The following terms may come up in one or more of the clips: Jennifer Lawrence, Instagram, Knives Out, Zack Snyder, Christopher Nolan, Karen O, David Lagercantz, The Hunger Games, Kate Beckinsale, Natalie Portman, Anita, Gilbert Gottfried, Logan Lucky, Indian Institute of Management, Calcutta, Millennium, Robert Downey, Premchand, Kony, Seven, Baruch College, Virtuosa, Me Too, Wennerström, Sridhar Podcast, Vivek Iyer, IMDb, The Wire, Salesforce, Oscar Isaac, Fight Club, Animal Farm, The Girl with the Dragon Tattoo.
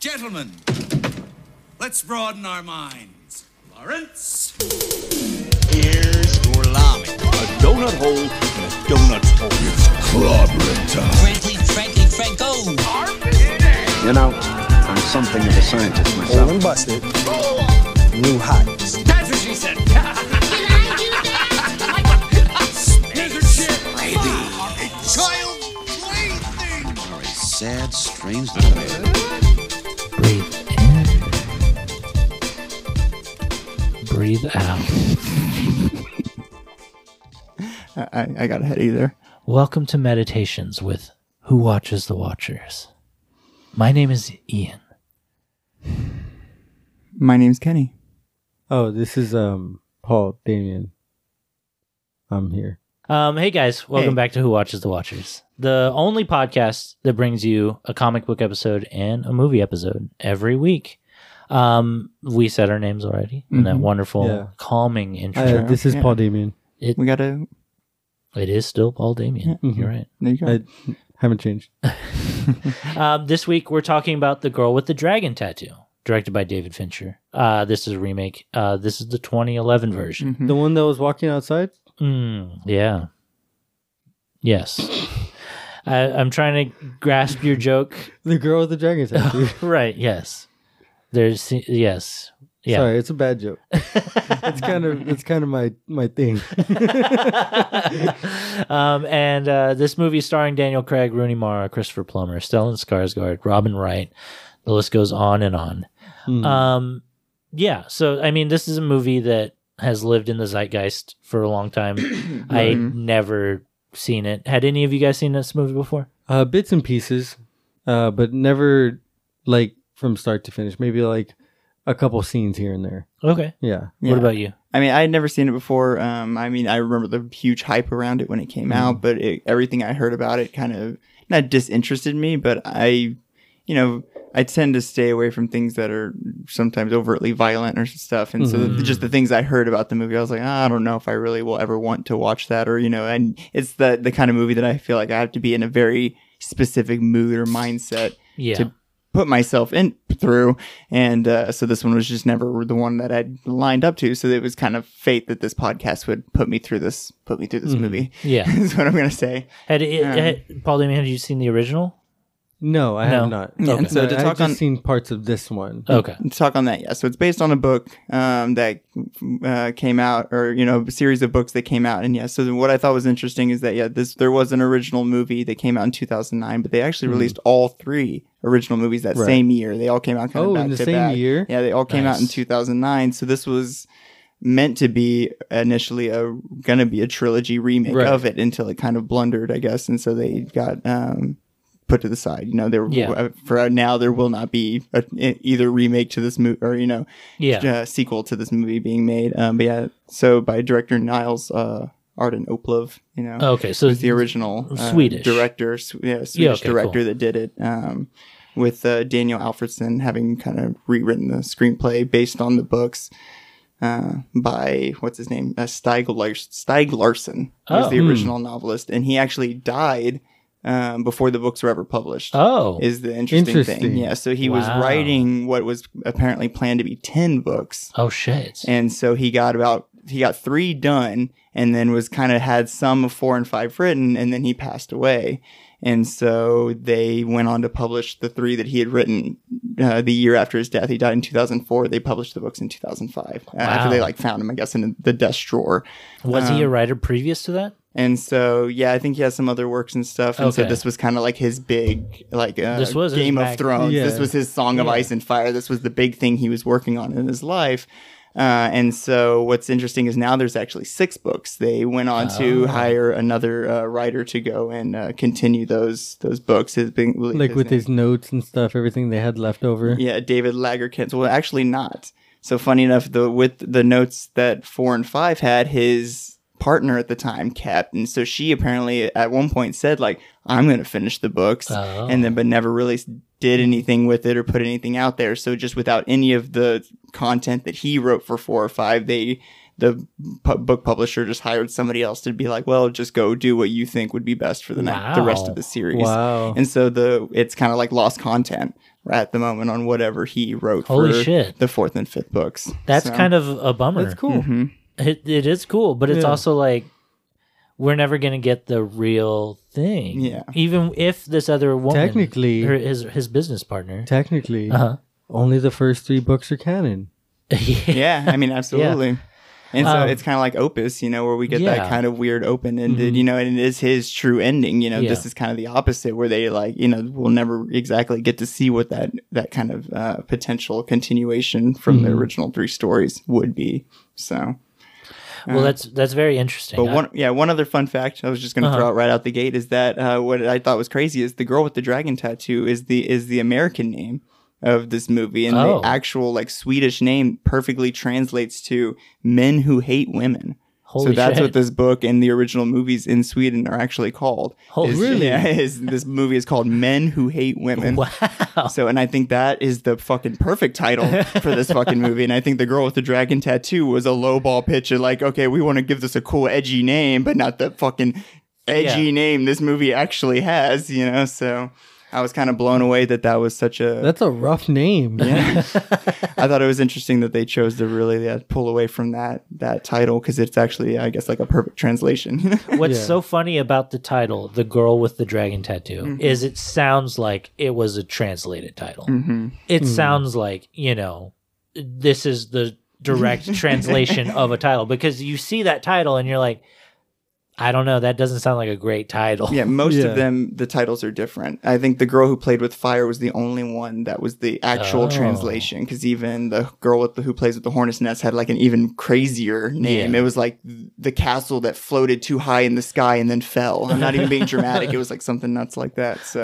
Gentlemen, let's broaden our minds. Lawrence. Here's gourlami. A donut hole in a donut hole. It's clobbering time. Franco. You know, I'm something of a scientist myself. Old and busted. New heights. That's what she said. Can I do that? Space lady. A child plaything. You are a sad, strange little man. Breathe out. I got a headache there. Welcome to Meditations with Who Watches the Watchers. My name is Ian. My name's Kenny. Oh, this is Paul, Damien. I'm here. Hey guys, welcome back to Who Watches the Watchers, the only podcast that brings you a comic book episode and a movie episode every week. We said our names already in that wonderful, calming intro. This is Paul Damien. It is still Paul Damien. Yeah. Mm-hmm. You're right. There you go. I haven't changed. This week we're talking about The Girl with the Dragon Tattoo, directed by David Fincher. This is a remake. This is the 2011 version. Mm-hmm. The one that was walking outside? Yeah. Yes. I'm trying to grasp your joke. The Girl with the Dragon Tattoo. Right, yes. Sorry, it's a bad joke. it's kind of my thing. And this movie starring Daniel Craig, Rooney Mara, Christopher Plummer, Stellan Skarsgård, Robin Wright. The list goes on and on. So I mean, this is a movie that has lived in the zeitgeist for a long time. I never seen it. Had any of you guys seen this movie before? Bits and pieces, but never like. From start to finish, maybe like a couple scenes here and there. Okay. Yeah. What about you? I mean, I had never seen it before. I remember the huge hype around it when it came out, but everything I heard about it kind of not disinterested me, but I tend to stay away from things that are sometimes overtly violent or stuff. And so just the things I heard about the movie, I was like, I don't know if I really will ever want to watch that or, and it's the kind of movie that I feel like I have to be in a very specific mood or mindset to put myself in through, and so this one was just never the one that I'd lined up to, so it was kind of fate that this podcast would put me through this movie. Is what I'm gonna say. Paul Damien, had you seen the original? No, I have not. Yeah, okay. So to talk on seen parts of this one. Okay. To talk on that, so it's based on a book that came out, or a series of books that came out, and so what I thought was interesting is that there was an original movie that came out in 2009, but they actually released all three original movies that same year. They all came out kind of back in the same year. Yeah, they all came out in 2009. So this was meant to be initially gonna be a trilogy remake of it until it kind of blundered, I guess, and so they got put to the side. For now there will not be either remake to this movie or sequel to this movie being made, so by director Niles Arden Oplov, so the original Swedish director, director that did it, with Daniel Alfredson having kind of rewritten the screenplay based on the books by what's his name, Stieg Larsson was the original novelist, and he actually died before the books were ever published. Is the interesting thing. Yeah, so he was writing what was apparently planned to be 10 books. Oh shit. And so he got 3 done, and then was kind of had some of 4 and 5 written, and then he passed away. And so they went on to publish the 3 that he had written the year after his death. He died in 2004. They published the books in 2005 after they found him, I guess, in the desk drawer. Was he a writer previous to that? And so, I think he has some other works and stuff. And so this was kind of like his big, this was Game of Thrones. Yeah. This was his Song of Ice and Fire. This was the big thing he was working on in his life. And so what's interesting is now there's actually 6 books. They went on to hire another writer to go and continue those books. His notes and stuff, everything they had left over. Yeah, David Lagercantz. Well, actually not. So funny enough, with the notes that 4 and 5 had, his partner at the time kept, and so she apparently at one point said I'm gonna finish the books, and then but never really did anything with it or put anything out there. So just without any of the content that he wrote for 4 or 5, the book publisher just hired somebody else to be just go do what you think would be best for the rest of the series. And so it's kind of like lost content. at the moment on whatever he wrote for the fourth and fifth books. That's kind of a bummer. It's cool. Mm-hmm. It is cool, but it's also like, we're never going to get the real thing. Yeah. Even if this other woman, technically, his business partner, technically, only the first three books are canon. Yeah. I mean, absolutely. Yeah. And so it's kind of like Opus, you know, where we get that kind of weird open-ended, you know, and it is his true ending. You know, this is kind of the opposite, where they like, you know, we'll never exactly get to see what that kind of potential continuation from the original three stories would be. So. Well, that's very interesting. But one other fun fact I was just going to throw out right out the gate is that what I thought was crazy is The Girl with the Dragon Tattoo is the American name of this movie, and the actual like Swedish name perfectly translates to Men Who Hate Women. Holy so that's shit. What this book and the original movies in Sweden are actually called. Oh, really? Yeah, this movie is called Men Who Hate Women. Wow. So, and I think that is the fucking perfect title for this fucking movie. And I think The Girl with the Dragon Tattoo was a lowball pitch of like, okay, we want to give this a cool, edgy name, but not the fucking edgy name this movie actually has, you know, so... I was kind of blown away that was such a... That's a rough name. Yeah. I thought it was interesting that they chose to really pull away from that title, because it's actually, I guess, like a perfect translation. What's so funny about the title, The Girl with the Dragon Tattoo, is it sounds like it was a translated title. Mm-hmm. It sounds like, you know, this is the direct translation of a title, because you see that title and you're like, I don't know. That doesn't sound like a great title. Yeah, most of them, the titles are different. I think The Girl Who Played with Fire was the only one that was the actual translation, because even The Girl Who Plays with the Hornet's Nest had like an even crazier name. Yeah. It was like The Castle That Floated Too High in the Sky and Then Fell. I'm not even being dramatic. It was like something nuts like that. So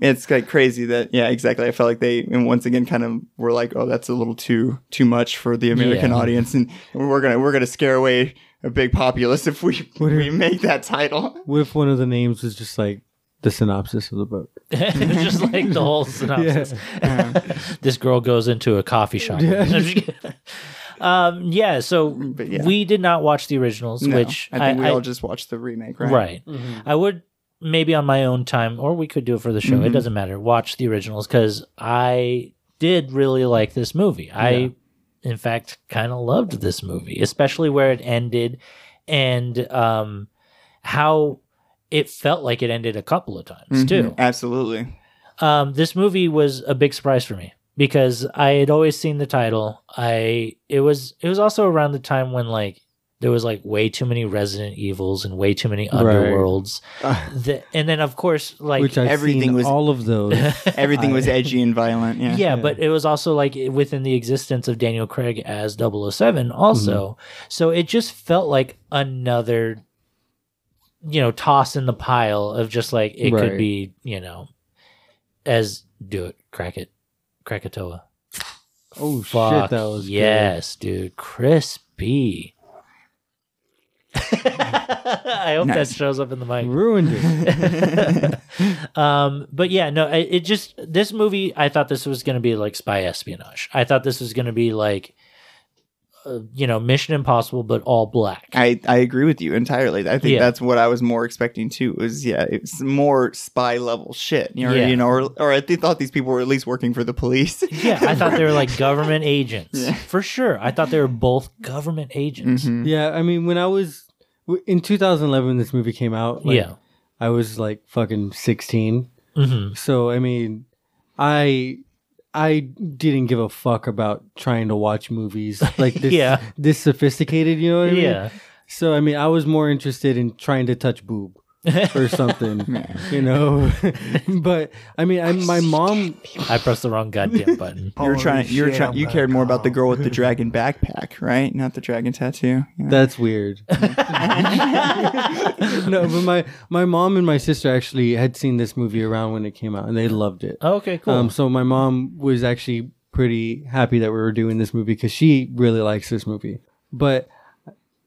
it's like crazy that, yeah, exactly. I felt like they, and once again, kind of were like, oh, that's a little too much for the American audience, and we're gonna scare away a big populace if we make that title. What if one of the names is just like the synopsis of the book? It's just like the whole synopsis. Yeah. This girl goes into a coffee shop. Yeah. We did not watch the originals, which I think we all just watched the remake, right? Right. Mm-hmm. I would maybe on my own time, or we could do it for the show. Mm-hmm. It doesn't matter. Watch the originals, because I did really like this movie. Yeah. In fact, kind of loved this movie, especially where it ended, and how it felt like it ended a couple of times, too. Absolutely. This movie was a big surprise for me, because I had always seen the title. It was also around the time when like there was like way too many Resident Evils and way too many Underworlds. And then, of course, like... Which I've everything was all of those. Everything was edgy and violent. Yeah. Yeah, but it was also like within the existence of Daniel Craig as 007 also. Mm-hmm. So it just felt like another, you know, toss in the pile of just like, it could be, you know, as... Do it. Crack it. Krakatoa. Oh, fuck, shit, that was good. Dude. Crispy. I hope that shows up in the mic. Ruined it. But yeah, no, it just, this movie, I thought this was going to be like spy espionage. I thought this was going to be like, you know, Mission Impossible, but all black. I agree with you entirely. I think that's what I was more expecting too. Was it's more spy level shit. You know, you know, or I thought these people were at least working for the police. Yeah, I thought they were like government agents for sure. I thought they were both government agents. Mm-hmm. Yeah, I mean, when I was in 2011, this movie came out. Like, I was like fucking 16. Mm-hmm. So I mean, I didn't give a fuck about trying to watch movies like this, this sophisticated, you know what I mean? Yeah. So, I mean, I was more interested in trying to touch boob or something, you know? But, I mean, my mom... I pressed the wrong goddamn button. You cared more about The Girl with the Dragon Backpack, right? Not the dragon tattoo? Yeah. That's weird. No, but my mom and my sister actually had seen this movie around when it came out, and they loved it. Oh, okay, cool. So my mom was actually pretty happy that we were doing this movie, because she really likes this movie. But...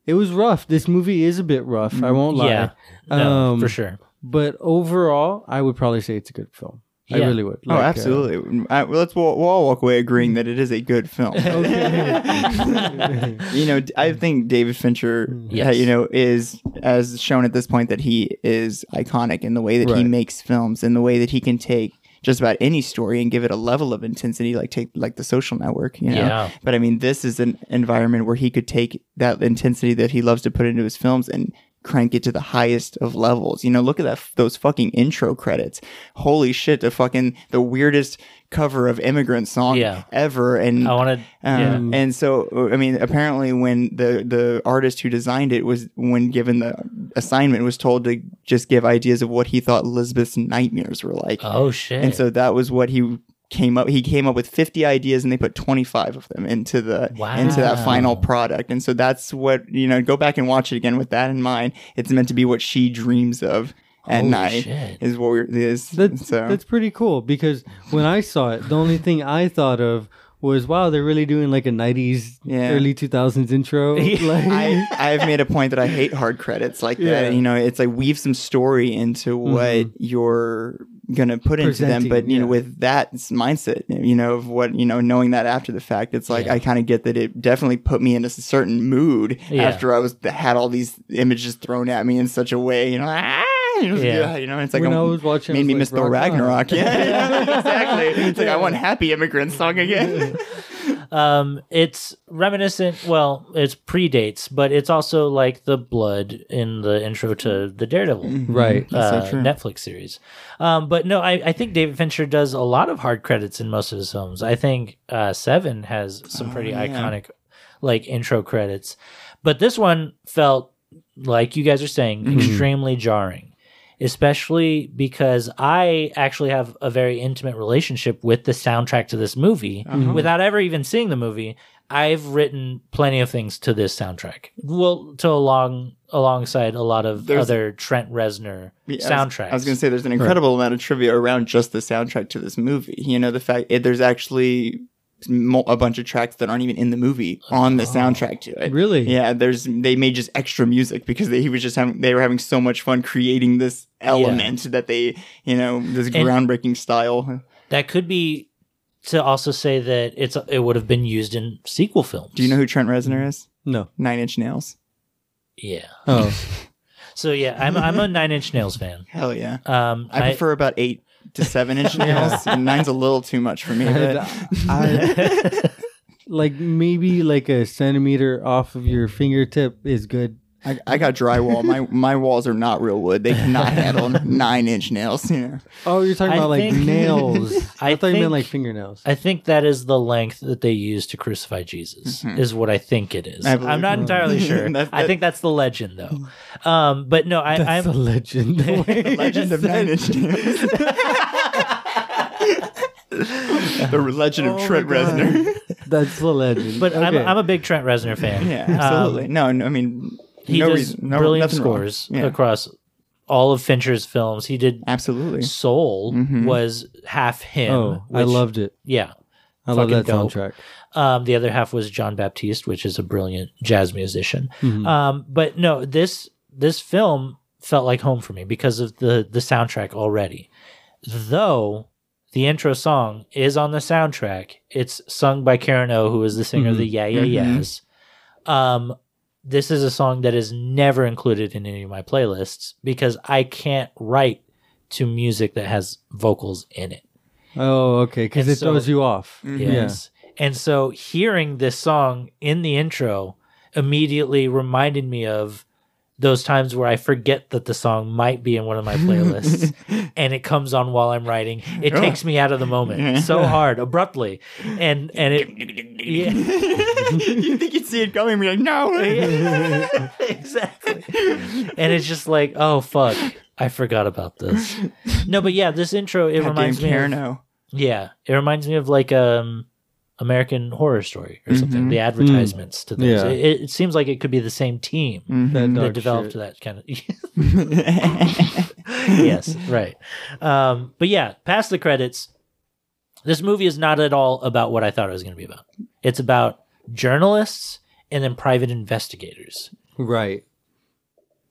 it was rough. This movie is a bit rough. I won't lie. Yeah, no, for sure. But overall, I would probably say it's a good film. Yeah. I really would. Like, oh, absolutely. We'll all walk away agreeing that it is a good film. Okay. You know, I think David Fincher, you know, is, as shown at this point, that he is iconic in the way that he makes films, in the way that he can take just about any story and give it a level of intensity, like take like The Social Network, you know. Yeah. But I mean, this is an environment where he could take that intensity that he loves to put into his films and crank it to the highest of levels. You know, look at that those fucking intro credits. Holy shit, the weirdest cover of Immigrant Song ever. And I wanted, and so I mean, apparently when the artist who designed it was, when given the assignment, was told to just give ideas of what he thought Lisbeth's nightmares were like. Oh shit. And so that was what he came up with 50 ideas, and they put 25 of them into the into that final product. And so that's what, you know, go back and watch it again with that in mind. It's meant to be what she dreams of at night. Shit. Is what we're is that's pretty cool, because when I saw it, the only thing I thought of was, wow, they're really doing like a 90s, early 2000s intro. Like, I've made a point that I hate hard credits like that. You know, it's like, weave some story into what you're going to put into them. But, you know, with that mindset, you know, of what, you know, knowing that after the fact, it's like, I kind of get that it definitely put me in a certain mood after I had all these images thrown at me in such a way, you know, you know, it's like, when I was watching, made me miss Thor Ragnarok. Yeah, exactly. It's like, I want Happy Immigrant Song again. It's reminiscent, well, it's predates, but it's also like the blood in the intro to the Daredevil Netflix series. But no, I think David Fincher does a lot of hard credits in most of his films. I think Seven has some pretty iconic like intro credits, but this one felt, like you guys are saying, extremely jarring. Especially because I actually have a very intimate relationship with the soundtrack to this movie. Without ever even seeing the movie, I've written plenty of things to this soundtrack. Well, to alongside a lot of other Trent Reznor soundtracks. I was going to say, there's an incredible amount of trivia around just the soundtrack to this movie. You know, the fact there's actually a bunch of tracks that aren't even in the movie on the soundtrack to it. Really? Yeah, they made just extra music because they were having so much fun creating this element that they, you know, this groundbreaking style. That could be to also say that it would have been used in sequel films. Do you know who Trent Reznor is? No. 9 Inch Nails. Yeah. Oh. So yeah, I'm a 9 Inch Nails fan. Hell yeah. I prefer about 8 to 7 Inch Nails, and 9's a little too much for me. But like maybe like a centimeter off of your fingertip is good. I got drywall. My walls are not real wood. They cannot handle 9 Inch Nails. Yeah. Oh, you're talking about like nails. I thought you meant like fingernails. I think that is the length that they use to crucify Jesus, is what I think it is. I'm not entirely sure. I think that's the legend, though. But no, that's the legend. The legend of 9 Inch Nails. The legend of Trent Reznor. That's the legend. But okay. I'm a big Trent Reznor fan. Yeah, absolutely. No, I mean, he does brilliant scores across all of Fincher's films. He did absolutely. Soul was half him. Oh, I loved it. Yeah, I love that soundtrack. The other half was John Baptiste, which is a brilliant jazz musician. But no, this film felt like home for me because of the soundtrack already. Though the intro song is on the soundtrack, it's sung by Karen O, who is the singer of the Yeah Yeah Yeahs. This is a song that is never included in any of my playlists because I can't write to music that has vocals in it. Oh, okay. Because it throws you off. Yes. Yeah. And so hearing this song in the intro immediately reminded me of those times where I forget that the song might be in one of my playlists and it comes on while I'm writing. It takes me out of the moment so hard, abruptly. And it... You think you'd see it coming and be like, no! Exactly. And it's just like, oh, fuck, I forgot about this. No, but yeah, this intro, it reminds me of... Yeah, it reminds me of like American Horror Story or something, the advertisements to things. Yeah. It seems like it could be the same team that developed that kind of... Yes, right. But yeah, past the credits, this movie is not at all about what I thought it was going to be about. It's about journalists and then private investigators. Right.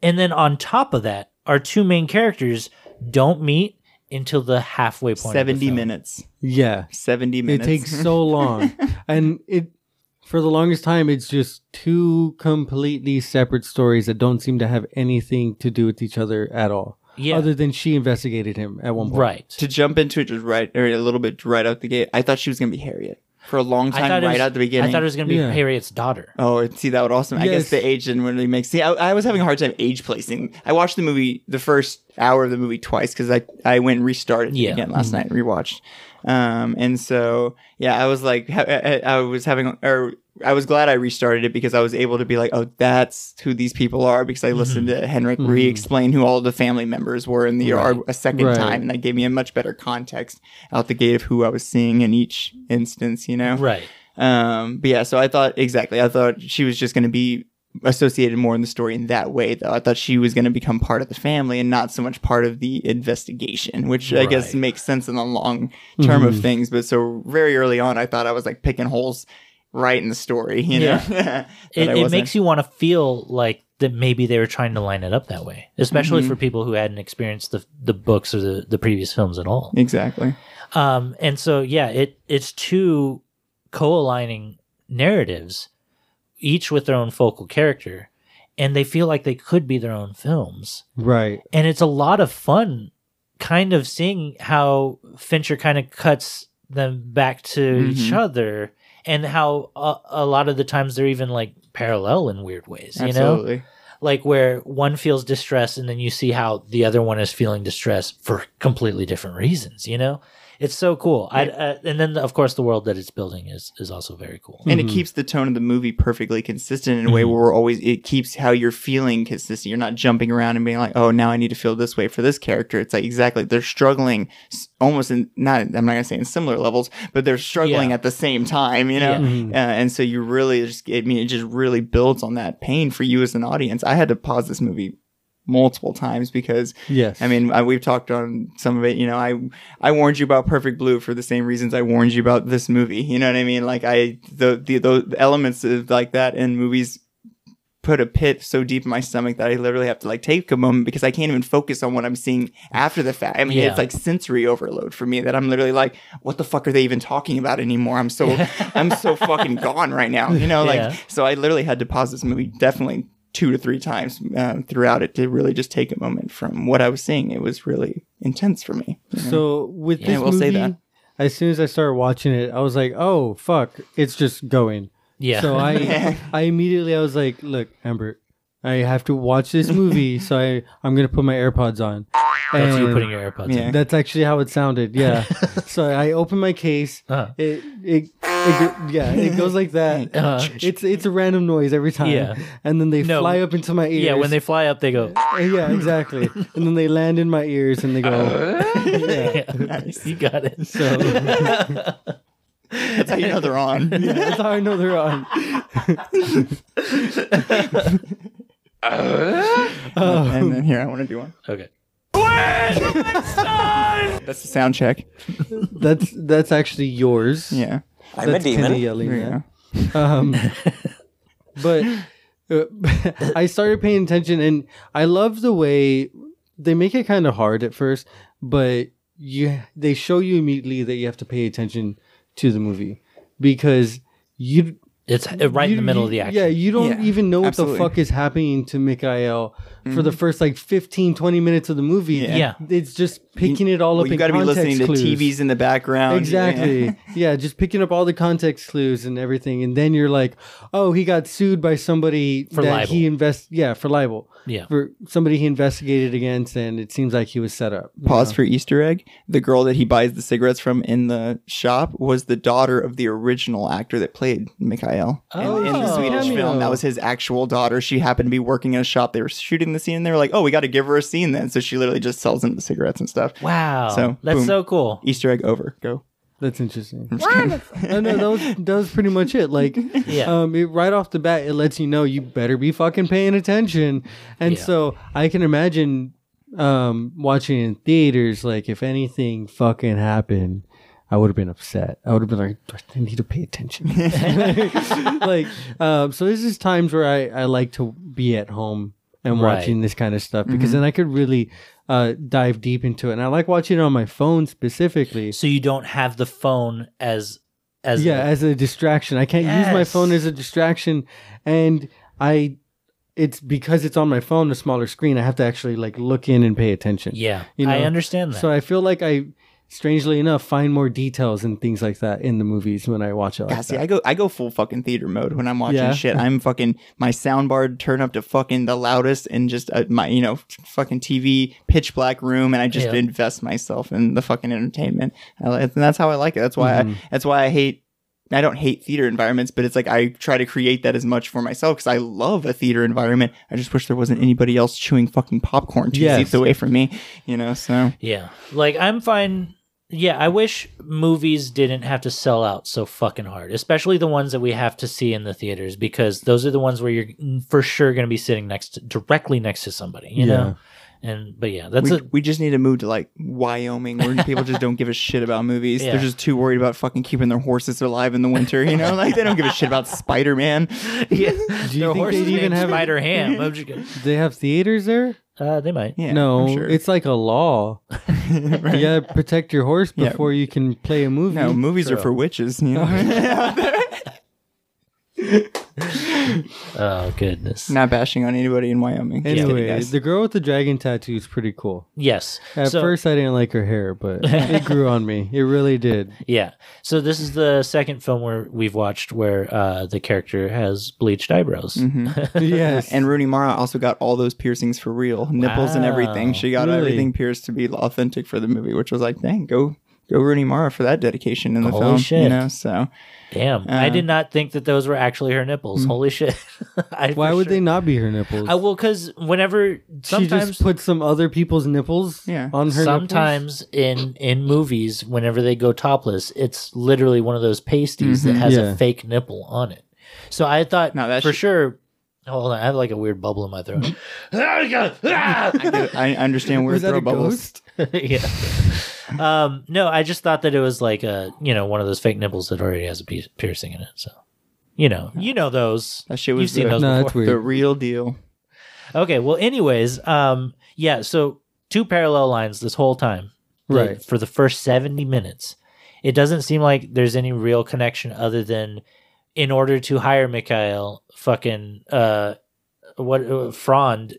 And then on top of that, our two main characters don't meet until the halfway point. 70 minutes. Yeah. 70 minutes. It takes so long. And for the longest time, it's just two completely separate stories that don't seem to have anything to do with each other at all. Yeah. Other than she investigated him at one point. Right. To jump into it just right, or a little bit right out the gate, I thought she was going to be Harriet. For a long time, right out the beginning. I thought it was going to be Harriet's daughter. Oh, see, that would also... Yes. I guess the age didn't really make... See, I was having a hard time age placing. I watched the movie, the first hour of the movie twice, because I went and restarted again last night and rewatched. And so, yeah, I was like... I was glad I restarted it because I was able to be like, oh, that's who these people are, because I listened to Henrik re-explain who all the family members were in the ER a second time, and that gave me a much better context out the gate of who I was seeing in each instance, you know? Right. But yeah, so I thought she was just going to be associated more in the story in that way, though. I thought she was going to become part of the family and not so much part of the investigation, which I guess makes sense in the long term of things. But so very early on, I thought I was like picking holes right in the story, you know. It makes you want to feel like that maybe they were trying to line it up that way, especially for people who hadn't experienced the books or the previous films at all. Exactly. And so yeah, it's two co-aligning narratives, each with their own focal character, and they feel like they could be their own films. Right. And it's a lot of fun kind of seeing how Fincher kind of cuts them back to each other. And how a lot of the times they're even like parallel in weird ways, you know, like where one feels distress and then you see how the other one is feeling distress for completely different reasons, you know. It's so cool. And then, of course, the world that it's building is also very cool. And it keeps the tone of the movie perfectly consistent in a way where it keeps how you're feeling consistent. You're not jumping around and being like, oh, now I need to feel this way for this character. It's like, exactly, they're struggling almost I'm not going to say in similar levels, but they're struggling at the same time, you know? Yeah. And so you really it just really builds on that pain for you as an audience. I had to pause this movie multiple times because we've talked on some of it, you know. I warned you about Perfect Blue for the same reasons I warned you about this movie, you know what I mean? Like the elements of like that in movies put a pit so deep in my stomach that I literally have to like take a moment because I can't even focus on what I'm seeing after the fact. I mean, it's like sensory overload for me that I'm literally like, what the fuck are they even talking about anymore? I'm so fucking gone right now, you know? Like, so I literally had to pause this movie definitely 2 to 3 times throughout it to really just take a moment from what I was seeing. It was really intense for me. You know? So with this movie, say that. As soon as I started watching it, I was like, oh, fuck, it's just going. Yeah. So I immediately was like, look, Amber, I have to watch this movie, so I'm going to put my AirPods on. That's you putting your AirPods on. That's actually how it sounded, yeah. So I opened my case. Uh-huh. It goes like that. Uh-huh. It's a random noise every time. Yeah. And then they fly up into my ears. Yeah, when they fly up, they go... Yeah, exactly. And then they land in my ears, and they go... Nice. You got it. So... That's how you know they're on. Yeah, that's how I know they're on. And then here, I want to do one. Okay. That's the sound check. That's actually yours. Yeah, I'm a demon. Yelling, yeah. But I started paying attention, and I love the way they make it kind of hard at first, but they show you immediately that you have to pay attention to the movie because it's right in the middle of the action. Yeah, you don't even know what the fuck is happening to Mikael for the first like 15, 20 minutes of the movie. Yeah. It's just picking it all up in context clues. You got to be listening to TVs in the background. Exactly. Yeah, just picking up all the context clues and everything. And then you're like, oh, he got sued by somebody for libel. For libel. Yeah. For somebody he investigated against, and it seems like he was set up. Pause for Easter egg. The girl that he buys the cigarettes from in the shop was the daughter of the original actor that played Mikael. In the Swedish film, that was his actual daughter. She happened to be working in a shop. They were shooting the scene, and they were like, "Oh, we got to give her a scene then." So she literally just sells him the cigarettes and stuff. Wow, so that's so cool. Easter egg over. Go. That's interesting. No, that was pretty much it. Like, right off the bat, it lets you know you better be fucking paying attention. And so I can imagine watching in theaters. Like, if anything fucking happened, I would have been upset. I would have been like, I need to pay attention. So this is times where I like to be at home and watching this kind of stuff because then I could really dive deep into it. And I like watching it on my phone specifically. So you don't have the phone as a distraction. I can't use my phone as a distraction. And I it's because it's on my phone, the smaller screen, I have to actually like look in and pay attention. Yeah, you know? I understand that. So I feel like I, strangely enough, find more details and things like that in the movies when I watch it. Like, God, see, I go full fucking theater mode when I'm watching shit. I'm fucking my soundbar turned up to fucking the loudest and just my, you know, fucking TV, pitch black room, and I just invest myself in the fucking entertainment. And that's how I like it. That's why I don't hate theater environments, but it's like I try to create that as much for myself because I love a theater environment. I just wish there wasn't anybody else chewing fucking popcorn 2 seats away from me, you know. So yeah, like I'm fine. Yeah, I wish movies didn't have to sell out so fucking hard, especially the ones that we have to see in the theaters, because those are the ones where you're for sure going to be sitting directly next to somebody, you know. We just need to move to like Wyoming where people just don't give a shit about movies. Yeah. They're just too worried about fucking keeping their horses alive in the winter, you know? Like they don't give a shit about Spider-Man. Yeah. Do you think they even have Spider-Ham? Do they have theaters there? They might. Yeah, no, sure. It's like a law. Right. You gotta protect your horse before you can play a movie. No, movies are for witches, you know? Oh goodness, not bashing on anybody in Wyoming. Anyway, The Girl with the Dragon Tattoo is pretty cool. Yes, at first I didn't like her hair, but it grew on me. It really did. Yeah, so this is the second film where we've watched where the character has bleached eyebrows. Mm-hmm. Yes. And Rooney Mara also got all those piercings for real, nipples and everything. She got everything pierced to be authentic for the movie, which was like, dang, go Rooney Mara for that dedication in the film. Shit. You know, so damn, I did not think that those were actually her nipples. Holy shit! Why would they not be her nipples? Well, because whenever sometimes she just put some other people's nipples on her. Sometimes nipples? in movies, whenever they go topless, it's literally one of those pasties that has a fake nipple on it. So I thought sure. Hold on, I have like a weird bubble in my throat. I understand where throat bubbles. Yeah. No, I just thought that it was like a, you know, one of those fake nipples that already has a piercing in it. So, you know those. That shit was You've seen those before. The real deal. Okay. Well, anyways, so two parallel lines this whole time, right? For the first 70 minutes, it doesn't seem like there's any real connection other than in order to hire Mikael, fucking Frond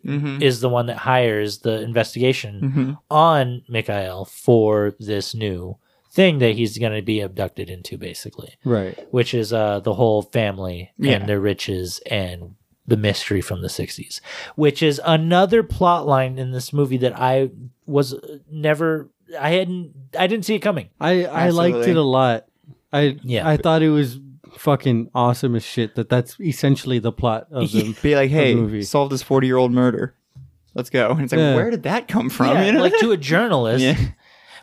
is the one that hires the investigation on Mikael for this new thing that he's going to be abducted into, basically. Right. Which is the whole family and their riches and the mystery from the 60s, which is another plot line in this movie that I was never... I didn't see it coming. I liked it a lot. I thought it was... fucking awesome as shit that's essentially the plot of the be like, hey, movie. Solve this 40-year-old murder, let's go. And it's like, where did that come from? You know? Like to a journalist.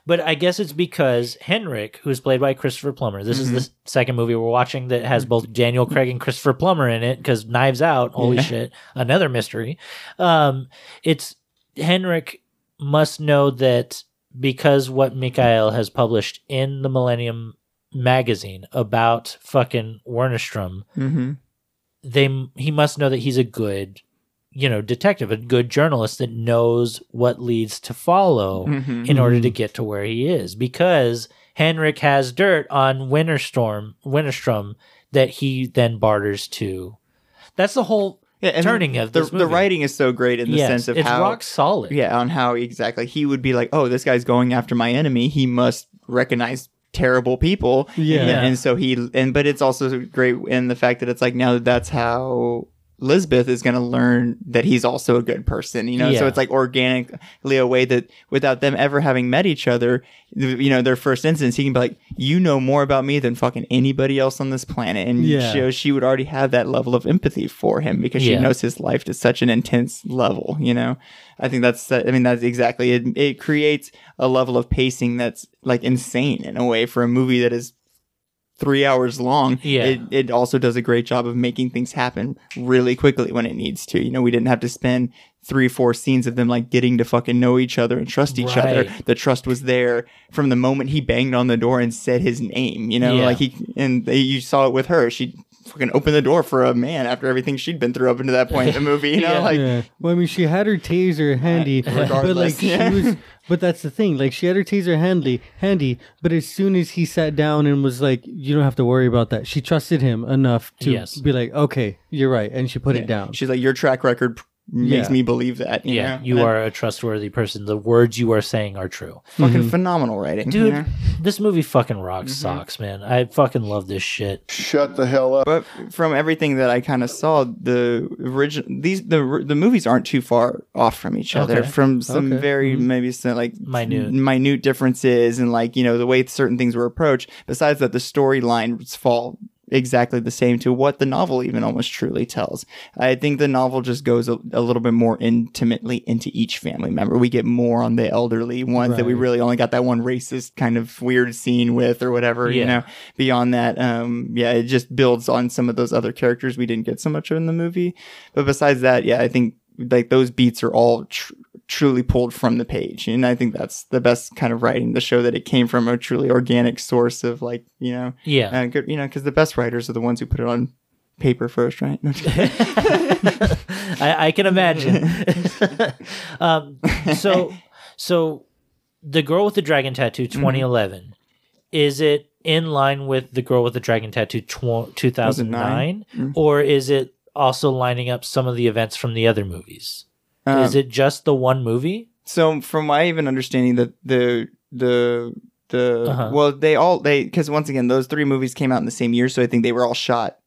But I guess it's because Henrik, who's played by Christopher Plummer, this is the second movie we're watching that has both Daniel Craig and Christopher Plummer in it, because Knives Out, holy shit, another mystery. It's Henrik must know that because what Mikael has published in the Millennium magazine about fucking Wennerström, he must know that he's a good, you know, detective, a good journalist that knows what leads to follow in order to get to where he is, because Henrik has dirt on Wennerström that he then barters to. That's the whole turning of this movie. The writing is so great in the sense of it's how... it's rock solid. Yeah, on how exactly he would be like, oh, this guy's going after my enemy. He must recognize... terrible people, and so he, and but it's also great in the fact that it's like, now that's how Lisbeth is going to learn that he's also a good person, you know. So it's like organically a way that without them ever having met each other, you know, their first instance, he can be like, you know more about me than fucking anybody else on this planet, and she would already have that level of empathy for him because she knows his life to such an intense level, you know. I think that's, I mean, that's exactly it. It creates a level of pacing that's like insane in a way for a movie that is 3 hours long. It also does a great job of making things happen really quickly when it needs to. You know, we didn't have to spend 3-4 scenes of them like getting to fucking know each other and trust each other. The trust was there from the moment he banged on the door and said his name, you know. Like he, and you saw it with her. She fucking open the door for a man after everything she'd been through up until that point in the movie, you know? Well, I mean, she had her taser handy, but like she was, but that's the thing, like she had her taser handy, but as soon as he sat down and was like, you don't have to worry about that, she trusted him enough to be like, okay, you're right, and she put it down. She's like, your track record makes me believe that. You know? You are a trustworthy person. The words you are saying are true. Fucking phenomenal writing. Dude, this movie fucking rocks socks, man. I fucking love this shit. Shut the hell up. But from everything that I kind of saw, the movies aren't too far off from each other. From some very, maybe some, like, minute differences and, like, you know, the way certain things were approached. Besides that, the storylines fall exactly the same to what the novel even almost truly tells. I think the novel just goes a little bit more intimately into each family member. We get more on the elderly ones that we really only got that one racist kind of weird scene with or whatever, you know. Beyond that, it just builds on some of those other characters we didn't get so much of in the movie. But besides that, I think like those beats are all truly pulled from the page, and I think that's the best kind of writing to show that it came from a truly organic source of, like, you know, good, you know, because the best writers are the ones who put it on paper first, right? I can imagine. So The Girl with the Dragon Tattoo 2011, is it in line with The Girl with the Dragon Tattoo 2009, or is it also lining up some of the events from the other movies? Is it just the one movie? So from my even understanding that the well, they because once again those three movies came out in the same year, so I think they were all shot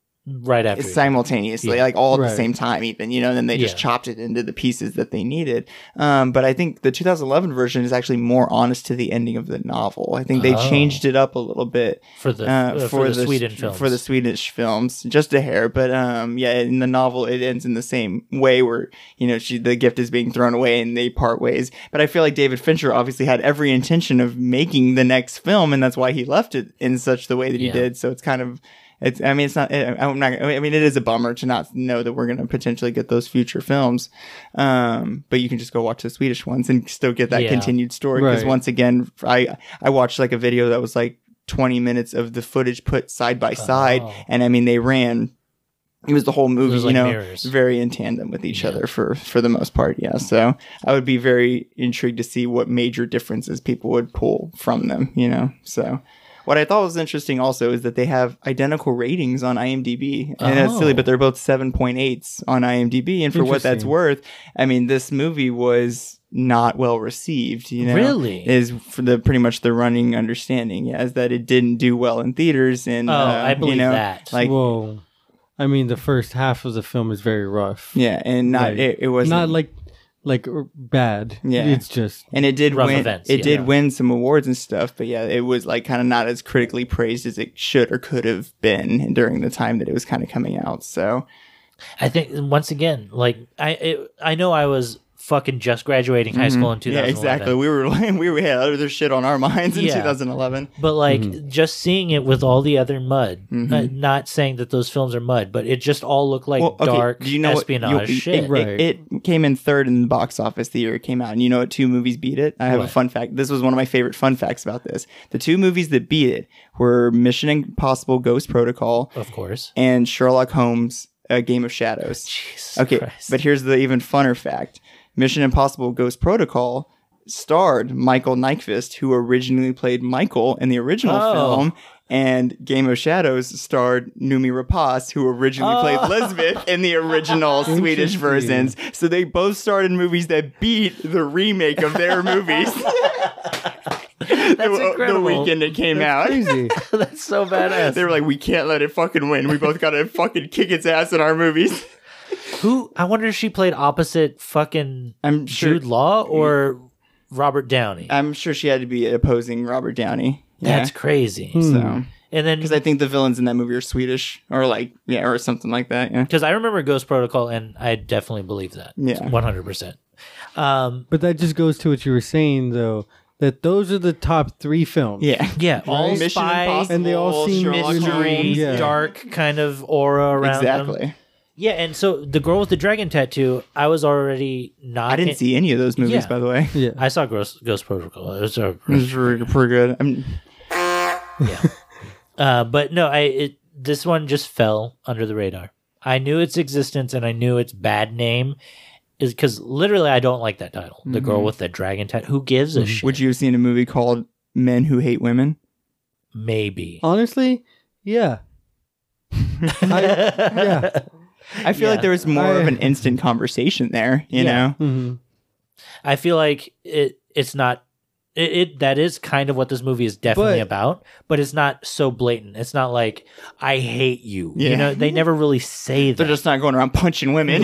right after simultaneously, like all at the same time, even, you know, and then they just chopped it into the pieces that they needed. But I think the 2011 version is actually more honest to the ending of the novel. I think they changed it up a little bit for the Swedish films. For the Swedish films, just a hair. But in the novel it ends in the same way, where, you know, the gift is being thrown away and they part ways. But I feel like David Fincher obviously had every intention of making the next film, and that's why he left it in such the way that he did. So it's kind of. It is a bummer to not know that we're going to potentially get those future films, but you can just go watch the Swedish ones and still get that continued story. Because once again, I watched like a video that was like 20 minutes of the footage put side by side, and I mean they ran. It was the whole movie, like, you know, mirrors. Very in tandem with each other for the most part. Yeah. So I would be very intrigued to see what major differences people would pull from them. You know, so. What I thought was interesting also is that they have identical ratings on IMDb. And that's silly, but they're both 7.8s on IMDb. And for what that's worth, I mean, this movie was not well received, you know. Really? Is for the pretty much the running understanding, is that it didn't do well in theaters. And I believe, you know, that. Like, whoa. I mean, the first half of the film is very rough. Yeah, and not like, it was not like bad. Yeah. It's just, and it did win events, did win some awards and stuff, but yeah, it was like kind of not as critically praised as it should or could have been during the time that it was kind of coming out. So I think once again, like I know I was fucking just graduating high school in 2011. Yeah, exactly. We had other shit on our minds in 2011. But like just seeing it with all the other mud, not saying that those films are mud, but it just all looked like dark, you know, espionage shit. It came in third in the box office the year it came out. And you know what two movies beat it? I have a fun fact. This was one of my favorite fun facts about this. The two movies that beat it were Mission Impossible Ghost Protocol, of course, and Sherlock Holmes Game of Shadows. Jesus Christ. But here's the even funner fact. Mission Impossible Ghost Protocol starred Mikael Nyqvist, who originally played Michael in the original film, and Game of Shadows starred Noomi Rapace, who originally played Lisbeth in the original Swedish versions. So they both starred in movies that beat the remake of their movies. That's incredible. The weekend it came out. Crazy. That's so badass. They were like, we can't let it fucking win. We both got to fucking kick its ass in our movies. Who, I wonder if she played opposite fucking Jude Law or Robert Downey. I'm sure she had to be opposing Robert Downey. Yeah. That's crazy. So, and then because I think the villains in that movie are Swedish or like or something like that. Yeah, because I remember Ghost Protocol, and I definitely believe that. Yeah, 100%. But that just goes to what you were saying though. That those are the top three films. Yeah. Yeah. Right? All Mission Impossible, and they all seem mystery, dark kind of aura around them. Yeah, and so The Girl with the Dragon Tattoo, I was already not... I didn't see any of those movies, by the way. Yeah. I saw Ghost Protocol. It was pretty good. But no, this one just fell under the radar. I knew its existence and I knew its bad name is because literally I don't like that title. Mm-hmm. The Girl with the Dragon Tattoo. Who gives a shit? Would you have seen a movie called Men Who Hate Women? Maybe. Honestly, yeah. I feel like there was more of an instant conversation there, you know? Mm-hmm. I feel like it's not that is kind of what this movie is definitely about, but it's not so blatant. It's not like, I hate you. Yeah. You know, they never really say that. They're just not going around punching women.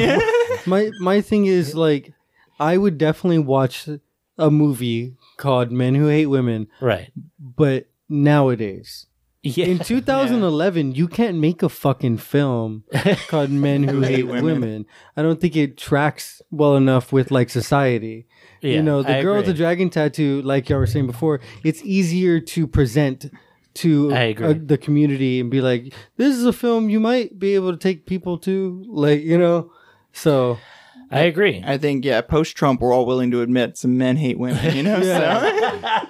My thing is, like, I would definitely watch a movie called Men Who Hate Women. Right. But nowadays... Yeah. In 2011, you can't make a fucking film called Men Who Hate Women. I don't think it tracks well enough with, like, society. Yeah, you know, The Girl with the Dragon Tattoo, like y'all were saying before, it's easier to present to the community and be like, this is a film you might be able to take people to, like, you know? So... I agree. I think, post-Trump, we're all willing to admit some men hate women, you know?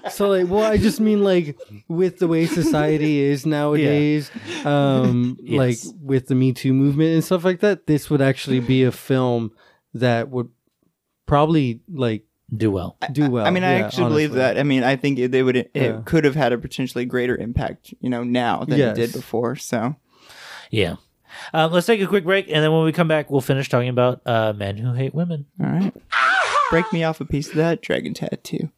So, like, well, I just mean, like, with the way society is nowadays, like, with the Me Too movement and stuff like that, this would actually be a film that would probably, like... Do well. I mean, I actually believe that. I mean, I think it could have had a potentially greater impact, you know, now than it did before, so... Yeah. Let's take a quick break, and then when we come back, we'll finish talking about Men Who Hate Women. All right. Break me off a piece of that dragon tattoo.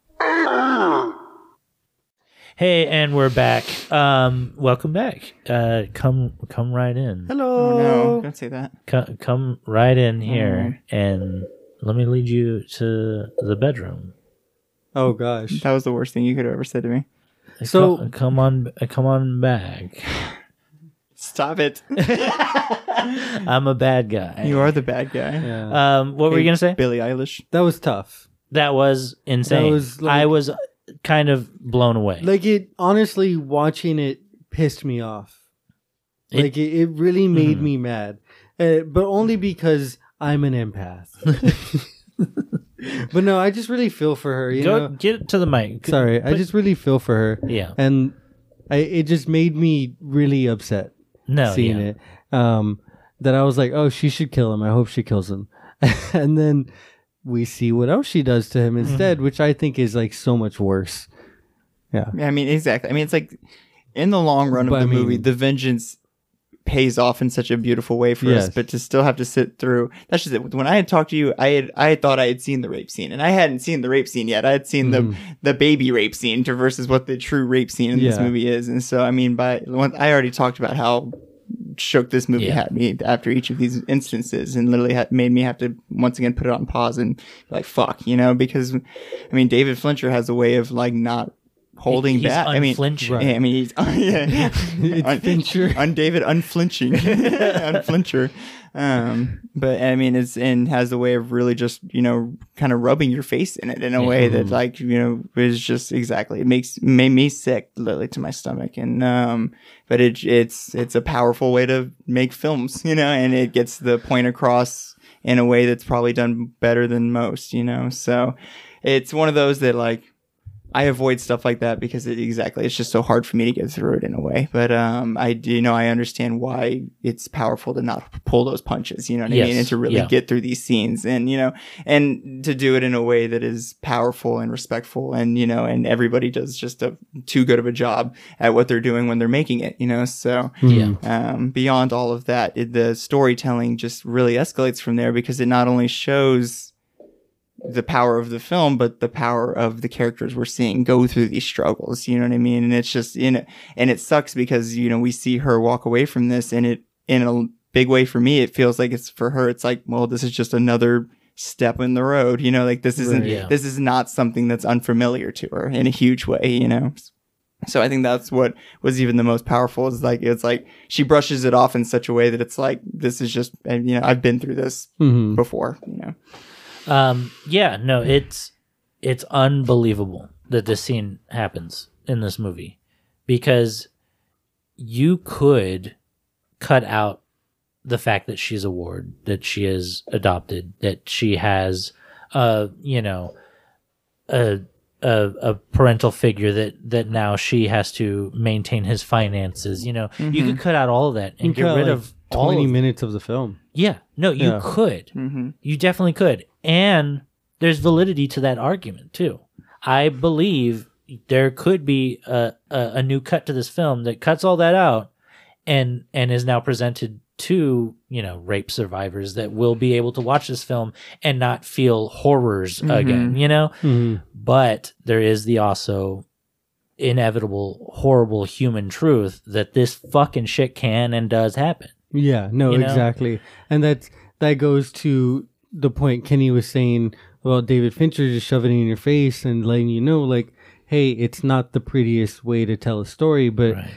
Hey, and we're back. Welcome back. Come right in. Hello. Oh, no. Don't say that. Come right in here, and let me lead you to the bedroom. Oh, gosh. That was the worst thing you could have ever said to me. So come on back. Stop it. I'm a bad guy. You are the bad guy. Yeah. What were you going to say? Billie Eilish. That was tough. That was insane. That was like, I was kind of blown away. Like, it honestly, watching it pissed me off. Like, it really made me mad. But only because I'm an empath. But no, I just really feel for her. You know? Get to the mic. Sorry. I just really feel for her. Yeah. And it just made me really upset. Seeing it, that I was like, oh, she should kill him. I hope she kills him. And then we see what else she does to him instead, which I think is, like, so much worse. Yeah, I mean, exactly. I mean, it's like, in the long run movie, the vengeance pays off in such a beautiful way for us, but to still have to sit through, that's just it. When I had talked to you, I had thought I had seen the rape scene, and I hadn't seen the rape scene yet. I had seen the baby rape scene versus what the true rape scene in this movie is. And so, I mean, I already talked about how shook this movie had me after each of these instances, and literally made me have to once again put it on pause and be like, fuck, you know, because, I mean, David Fincher has a way of, like, not holding back. Unflinching. I mean, he's Fincher. David unflinching. Unflincher. But I mean, has the way of really just, you know, kind of rubbing your face in it in a way that, like, you know, is just exactly, made me sick, literally, to my stomach. And, but it's a powerful way to make films, you know, and it gets the point across in a way that's probably done better than most, you know? So it's one of those that, like, I avoid stuff like that because it's just so hard for me to get through it in a way. But I understand why it's powerful to not pull those punches, you know what I mean? And to really get through these scenes, and, you know, and to do it in a way that is powerful and respectful, and, you know, and everybody does just too good of a job at what they're doing when they're making it, you know? So beyond all of that, the storytelling just really escalates from there, because it not only shows the power of the film, but the power of the characters we're seeing go through these struggles, you know what I mean? And it's just, and it sucks because, you know, we see her walk away from this, and it, in a big way for me, it feels like it's, for her, it's like, well, this is just another step in the road, you know, like, this is not something that's unfamiliar to her in a huge way, you know? So I think that's what was even the most powerful, is like, it's like she brushes it off in such a way that it's like, this is just, you know, I've been through this before, you know? It's unbelievable that this scene happens in this movie, because you could cut out the fact that she's a ward, that she is adopted, that she has, you know, a a parental figure that now she has to maintain his finances. You know, mm-hmm. you could cut out all of that and get rid of 20 minutes of the film. Yeah. No, you could. Mm-hmm. You definitely could. And there's validity to that argument, too. I believe there could be a new cut to this film that cuts all that out and is now presented to, you know, rape survivors that will be able to watch this film and not feel horrors mm-hmm. again, you know? Mm-hmm. But there is the also inevitable, horrible human truth that this fucking shit can and does happen. Yeah, no, you know? Exactly. And that goes to the point Kenny was saying about David Fincher just shoving it in your face and letting you know, like, hey, it's not the prettiest way to tell a story, but right.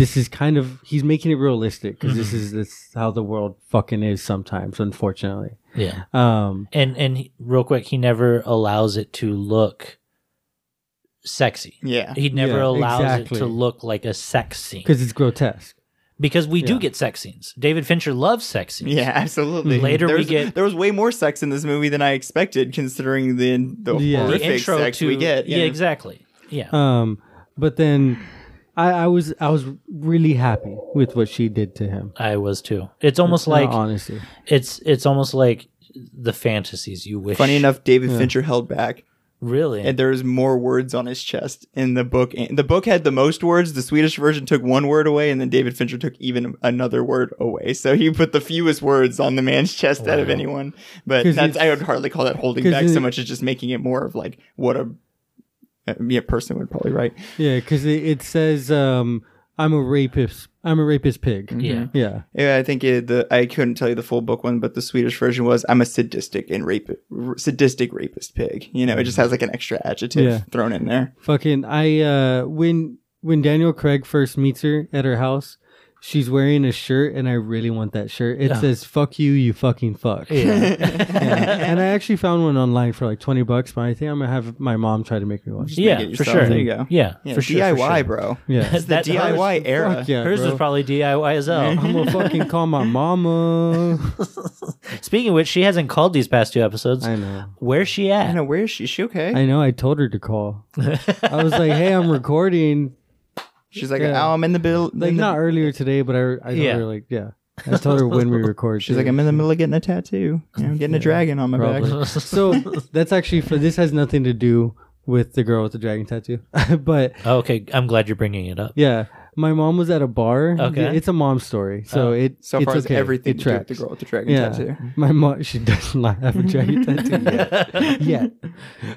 This is kind of, he's making it realistic because mm-hmm. this is how the world fucking is sometimes, unfortunately. Yeah. And he, real quick, he never allows it to look sexy. Yeah. He never allows it to look like a sex scene. Because it's grotesque. Because we do get sex scenes. David Fincher loves sex scenes. Yeah, absolutely. Later there was way more sex in this movie than I expected, considering the horrific sex we get. Yeah, exactly. Yeah. But then I was really happy with what she did to him. I was too. It's almost like honestly, it's almost like the fantasies you wish. Funny enough, David Fincher held back. Really? And there's more words on his chest in the book. The book had the most words. The Swedish version took one word away, and then David Fincher took even another word away. So he put the fewest words on the man's chest out of anyone. But I would hardly call that holding back so much as just making it more of like what a person would probably write. Yeah, because it says, I'm a rapist pig. Yeah. Yeah. Yeah. I think I couldn't tell you the full book one, but the Swedish version was I'm a sadistic rapist pig. You know, it just has like an extra adjective thrown in there. Fucking when Daniel Craig first meets her at her house, she's wearing a shirt and I really want that shirt. It says fuck you, you fucking fuck. Yeah. And I actually found one online for like $20, but I think I'm gonna have my mom try to make me watch it. Yeah, for sure. There you go. Yeah, for sure. DIY, bro. Yeah. It's the DIY era. Yeah, hers was probably DIY as hell. I'm gonna fucking call my mama. Speaking of which, she hasn't called these past two episodes. I know. Where's she at? I know, where is she? Is she okay? I know, I told her to call. I was like, hey, I'm recording. She's like, oh, I'm in the middle. Like, not earlier today, but I told her, like, I told her when we record. She's like, I'm in the middle of getting a tattoo. I'm getting a dragon on my back. So that's actually, this has nothing to do with the girl with the dragon tattoo. But okay, I'm glad you're bringing it up. Yeah. My mom was at a bar. Okay. It's a mom story. So it's everything it tracks. To do with the girl with the dragon tattoo. My mom, she does not have a dragon tattoo yet.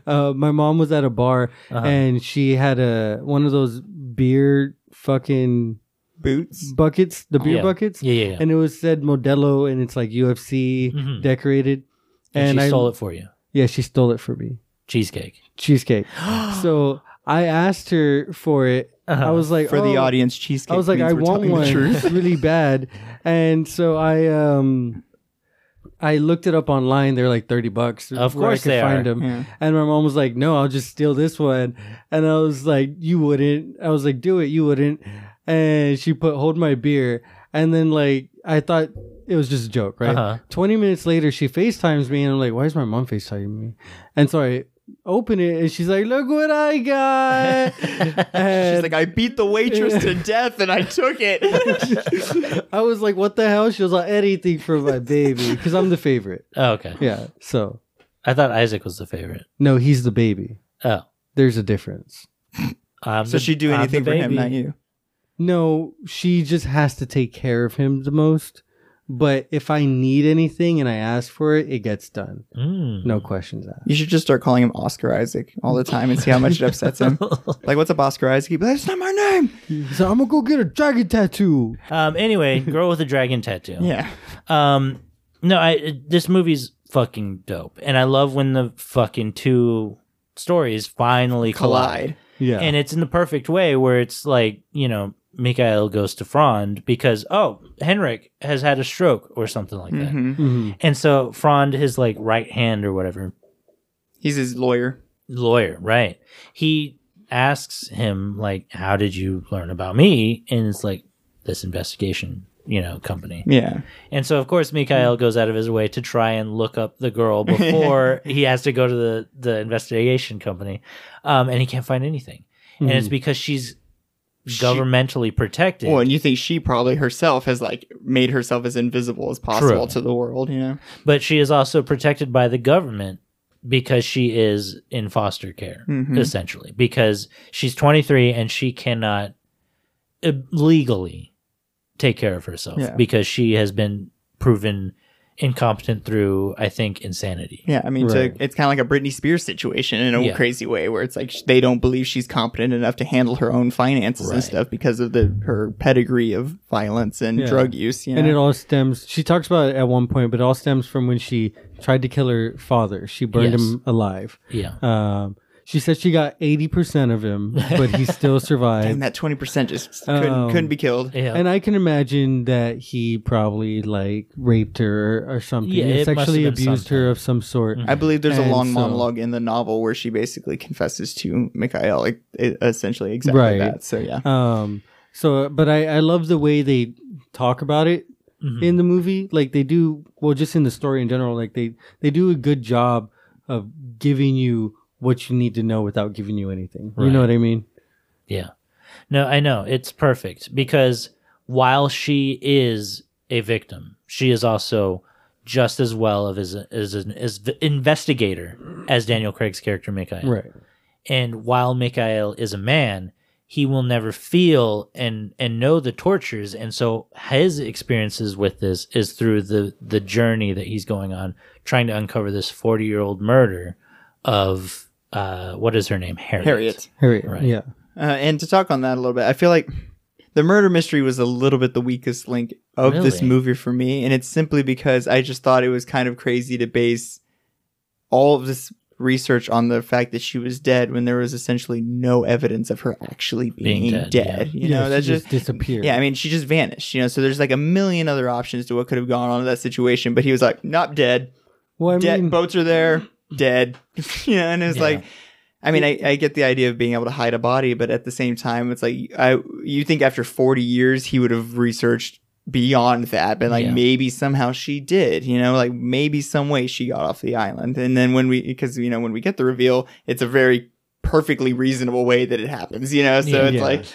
My mom was at a bar and she had one of those beer fucking boots buckets, the beer buckets. Yeah. And it was said Modelo and it's like UFC decorated. And she stole it for you. Yeah, she stole it for me. Cheesecake. So I asked her for it. I was like, for the audience, cheesecake. I was like, I want one. It's really bad. And so I looked it up online. They're like $30. Of course they find them. Yeah. And my mom was like, no, I'll just steal this one. And I was like, you wouldn't. I was like, do it. You wouldn't. And she put, hold my beer. And then like, I thought it was just a joke, right? 20 minutes later, she FaceTimes me. And I'm like, why is my mom FaceTiming me? And so I open it and she's like, look what I got. She's like, I beat the waitress to death and I took it. I was like, what the hell? She was like, anything for my baby, because I'm the favorite. Oh, okay. Yeah. So I thought Isaac was the favorite. No, he's the baby. Oh, there's a difference. So she'd do anything for him, not you. No, she just has to take care of him the most. But if I need anything and I ask for it, it gets done. No questions asked. You should just start calling him Oscar Isaac all the time and see how much it upsets him. Like, what's up, Oscar Isaac? He'd be like, that's not my name. So I'm going to go get a dragon tattoo. Anyway, girl with a dragon tattoo. Yeah. This movie's fucking dope. And I love when the fucking two stories finally collide. Yeah. And it's in the perfect way where it's like, you know, Mikael goes to Frond because, Henrik has had a stroke or something like that. Mm-hmm. And so Frond, his like right hand or whatever. He's his lawyer. Right. He asks him like, how did you learn about me? And it's like, this investigation company. Yeah. And so, of course, Mikael goes out of his way to try and look up the girl before he has to go to the investigation company. And he can't find anything. Mm-hmm. And it's because she's governmentally protected. Well, and you think she probably herself has made herself as invisible as possible to the world, But she is also protected by the government because she is in foster care, essentially, because she's 23 and she cannot legally take care of herself because she has been proven incompetent through, I think, insanity. Yeah, I mean, it's kind of like a Britney Spears situation in a crazy way, where it's like they don't believe she's competent enough to handle her own finances and stuff because of her pedigree of violence and drug use. And it all stems, she talks about it at one point, but it all stems from when she tried to kill her father. She burned him alive. Yeah. She said she got 80% of him, but he still survived. And that 20% just couldn't be killed. Yeah. And I can imagine that he probably raped her or something. Yeah, it sexually abused her of some sort. Mm-hmm. I believe there's a long monologue in the novel where she basically confesses to Mikael, essentially exactly that. So yeah. But I love the way they talk about it in the movie. Like they do, just in the story in general. Like they do a good job of giving you what you need to know without giving you anything. You know what I mean? Yeah. No, I know. It's perfect because while she is a victim, she is also just as well as the investigator as Daniel Craig's character, Mikael. Right. And while Mikael is a man, he will never feel and know the tortures. And so his experiences with this is through the journey that he's going on, trying to uncover this 40-year-old murder of... what is her name? Harriet. Harriet, right. Yeah. And to talk on that a little bit, I feel like the murder mystery was a little bit the weakest link of this movie for me, and it's simply because I just thought it was kind of crazy to base all of this research on the fact that she was dead when there was essentially no evidence of her actually being dead. Yeah. That just disappeared. Yeah, I mean, she just vanished, so there's a million other options to what could have gone on in that situation, but he was like, not dead. Well, I mean, boats are there. Dead. And it's like, I mean, I get the idea of being able to hide a body, but at the same time, it's like, you think after 40 years, he would have researched beyond that, but maybe somehow she did, maybe some way she got off the island. And then when we get the reveal, it's a very perfectly reasonable way that it happens, so it's like,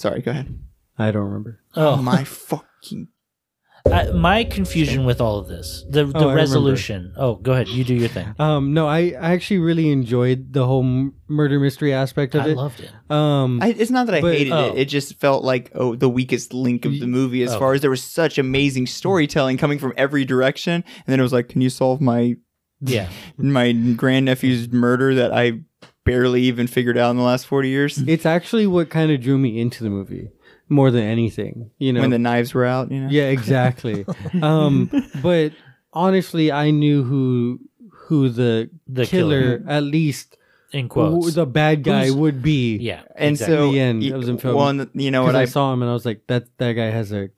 sorry, go ahead. I don't remember. Oh, my fucking my confusion with all of this, the resolution. Oh, go ahead. You do your thing. No, I actually really enjoyed the whole murder mystery aspect of it. I loved it. It's not that I hated it. It just felt like, the weakest link of the movie as far as there was such amazing storytelling coming from every direction. And then it was like, can you solve my, my grandnephew's murder that I barely even figured out in the last 40 years? It's actually what kind of drew me into the movie. More than anything, when the knives were out, Yeah, exactly. But honestly, I knew who the killer, at least in quotes, the bad guy would be. Yeah, and exactly. So the end, I was in trouble. Well, what I saw him and I was like, that guy has a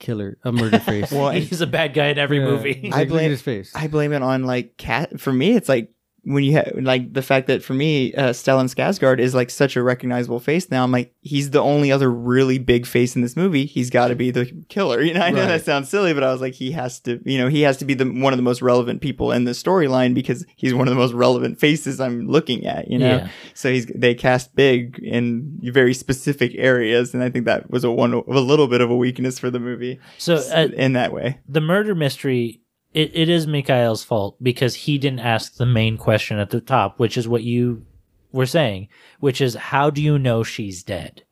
murder face. Well, he's a bad guy in every movie. I blame his face. I blame it on cat. For me, it's like. When you have the fact that for me, Stellan Skarsgård is such a recognizable face now. I'm like, he's the only other really big face in this movie. He's got to be the killer. I know that sounds silly, but I was like, he has to be one of the most relevant people in the storyline because he's one of the most relevant faces I'm looking at. Yeah. So they cast big in very specific areas, and I think that was a little bit of a weakness for the movie. So in that way, the murder mystery. It is Mikael's fault because he didn't ask the main question at the top, which is what you were saying, which is, how do you know she's dead?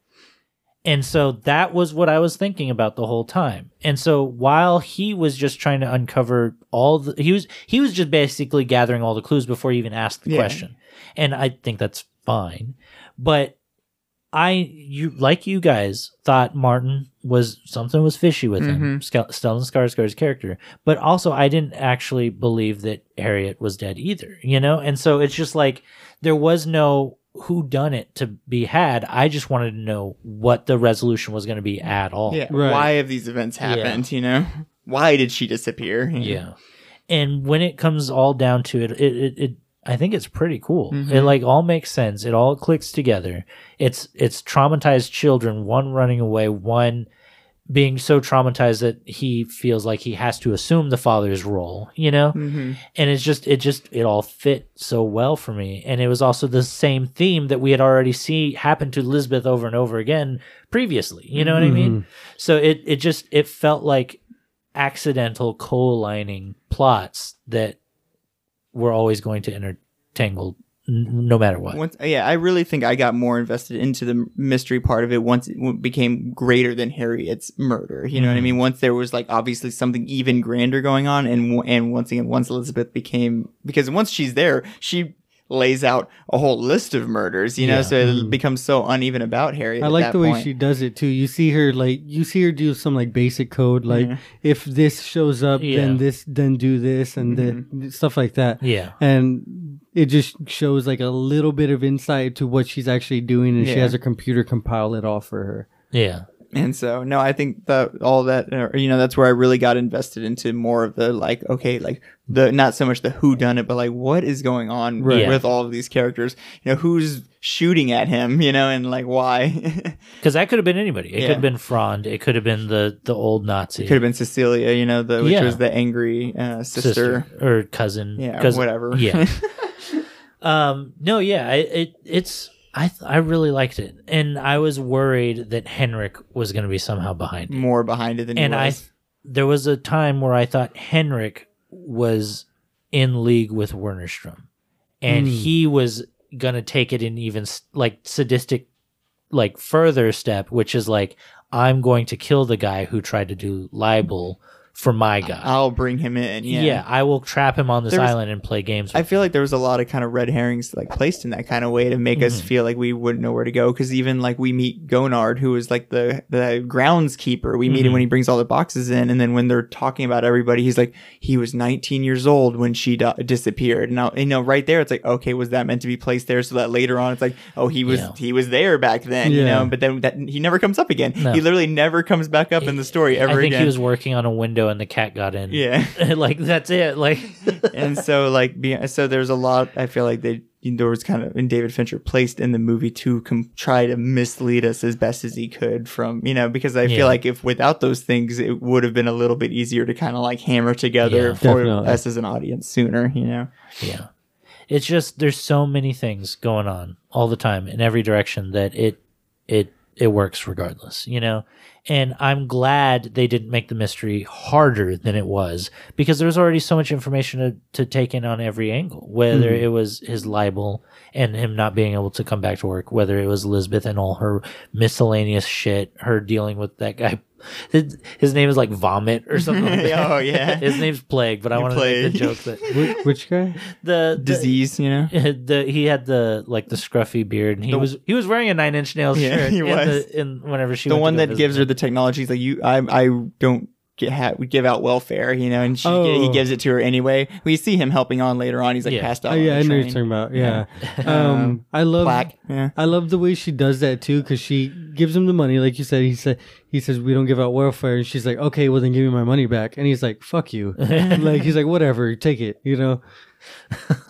And so that was what I was thinking about the whole time. And so while he was just trying to uncover he was just basically gathering all the clues before he even asked the question. And I think that's fine. But you guys thought Martin something was fishy with him, Stellan Skarsgård's character, but also I didn't actually believe that Harriet was dead either, And so it's just like there was no whodunit to be had. I just wanted to know what the resolution was going to be at all. Yeah, right. Why have these events happened? Why did she disappear? Yeah, and when it comes all down to it I think it's pretty cool. Mm-hmm. It all makes sense. It all clicks together. It's traumatized children, one running away, one being so traumatized that he feels like he has to assume the father's role, you know? Mm-hmm. And it all fit so well for me. And it was also the same theme that we had already seen happen to Lisbeth over and over again previously. You know what I mean? So it felt like accidental co-aligning plots that were always going to intertangle no matter what. I really think I got more invested into the mystery part of it once it became greater than Harriet's murder. You know what I mean? Once there was like obviously something even grander going on, and once again, once Elizabeth became, because once she's there, she lays out a whole list of murders. You know, so it becomes so uneven about Harriet. I like the way she does it too. You see her do some like basic code, like if this shows up, then do this, and then stuff like that. Yeah, and it just shows like a little bit of insight to what she's actually doing, and she has a computer compile it all for her. Yeah. And so, no, I think that all that, you know, that's where I really got invested into more of the, like, okay, like, the not so much the whodunit, but, like, what is going on with all of these characters? You know, who's shooting at him, you know, and, like, why? Because that could have been anybody. It could have been Frond. It could have been the old Nazi. It could have been Cecilia, you know, which was the angry sister. Or cousin. Yeah, cousin, whatever. Yeah. I really liked it, and I was worried that Henrik was going to be somehow behind it. More behind it than he was. And there was a time where I thought Henrik was in league with Wennerström, and he was going to take it in even like sadistic, like further step, which is like, I'm going to kill the guy who tried to do libel for my guy. I'll bring him in. Yeah, I will trap him on this island and play games with him. I feel like there was a lot of kind of red herrings like placed in that kind of way to make us feel like we wouldn't know where to go, because even like we meet Gonard, who is like the groundskeeper. We meet him when he brings all the boxes in, and then when they're talking about everybody, he's like, he was 19 years old when she disappeared. Now, you know, right there it's like, okay, was that meant to be placed there so that later on it's like, oh, he was there back then, you know? But then he never comes up again. No. He literally never comes back up in the story ever again. I think he was working on a window and the cat got in. Yeah. Like, that's it. Like, and so, like, so there's a lot, I feel like there was kind of, and David Fincher placed in the movie to try to mislead us as best as he could from, you know, because I feel like if without those things, it would have been a little bit easier to kind of like hammer together for us as an audience sooner, you know? Yeah. It's just, there's so many things going on all the time in every direction that it works regardless, you know? And I'm glad they didn't make the mystery harder than it was, because there was already so much information to take in on every angle, whether it was his libel and him not being able to come back to work, whether it was Lisbeth and all her miscellaneous shit, her dealing with that guy. His name is like Vomit or something like that. Oh, yeah. His name's Plague, but I want to make the joke that... Which guy? The disease, you know? He had the like the scruffy beard, and he was wearing a Nine Inch Nails shirt. He was. Whenever she the one that gives her the technology, like, you, I don't give out welfare, you know, and he gives it to her anyway. We see him helping on later on. He's like passed out. Oh, yeah, I know what you're talking about. Yeah, I love the way she does that too, because she gives him the money, like you said. He says we don't give out welfare, and she's like, okay, well then give me my money back, and he's like, fuck you, like he's like, whatever, take it, you know.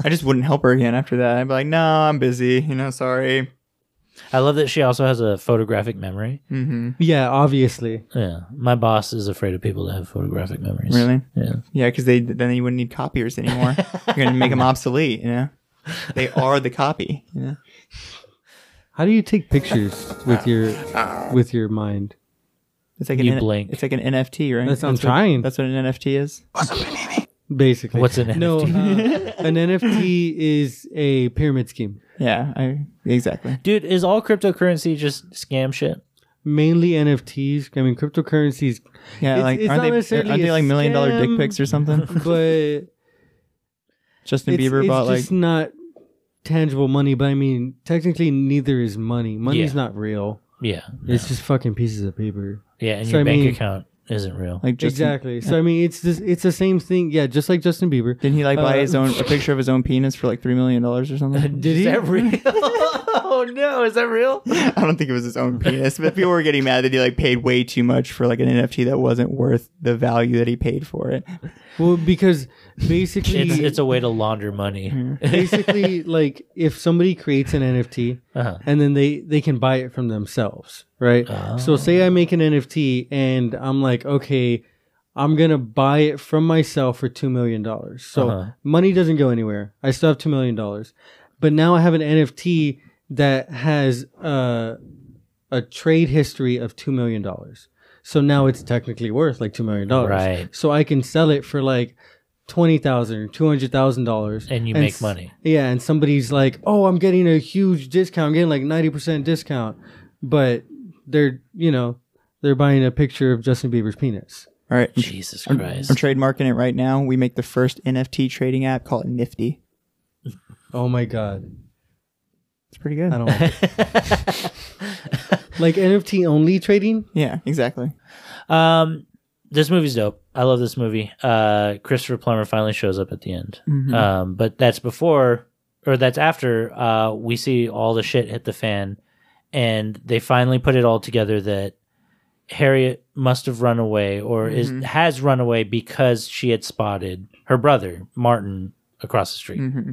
I just wouldn't help her again after that. I'd be like, no, I'm busy, you know, sorry. I love that she also has a photographic memory. Mm-hmm. Yeah, obviously. Yeah, my boss is afraid of people that have photographic memories. Really? Yeah. Yeah, because then you wouldn't need copiers anymore. You're gonna make them obsolete. You know, they are the copy. You know? How do you take pictures with your mind? It's like you blink. It's like an NFT, right? That's what I'm trying. That's what an NFT is. Basically, what's an NFT? No, an NFT is a pyramid scheme. Yeah, exactly. Dude, is all cryptocurrency just scam shit? Mainly NFTs. I mean, cryptocurrencies. Yeah, it's, like it's aren't they like $1 million dick pics or something? But Justin Bieber bought like. It's not tangible money, but I mean, technically, neither is money. Money's not real. Yeah, it's just fucking pieces of paper. Yeah, and your bank account isn't real. Like exactly. So I mean, it's the same thing. Yeah, just like Justin Bieber. Didn't he like buy a picture of his own penis for like $3 million or something? Did he? Is that real? Oh no, is that real? I don't think it was his own penis, but people were getting mad that he like paid way too much for like an NFT that wasn't worth the value that he paid for it. Well, because basically it's a way to launder money. Basically, like if somebody creates an NFT and then they can buy it from themselves, right? So say I make an NFT and I'm like, okay, I'm going to buy it from myself for $2 million. So money doesn't go anywhere. I still have $2 million. But now I have an NFT that has a trade history of $2 million. So now it's technically worth like $2 million. Right. So I can sell it for like $20,000 or $200,000. And you make money. Yeah. And somebody's like, oh, I'm getting a huge discount. I'm getting like 90% discount. But they're, you know, they're buying a picture of Justin Bieber's penis. All right. Jesus Christ. I'm trademarking it right now. We make the first NFT trading app, call it Nifty. Oh my God. It's pretty good. I don't like it. Like NFT only trading? Yeah, exactly. This movie's dope. I love this movie. Christopher Plummer finally shows up at the end. Mm-hmm. But that's before, or that's after we see all the shit hit the fan, and they finally put it all together that Harriet must have run away or has run away because she had spotted her brother, Martin, across the street. Mm-hmm.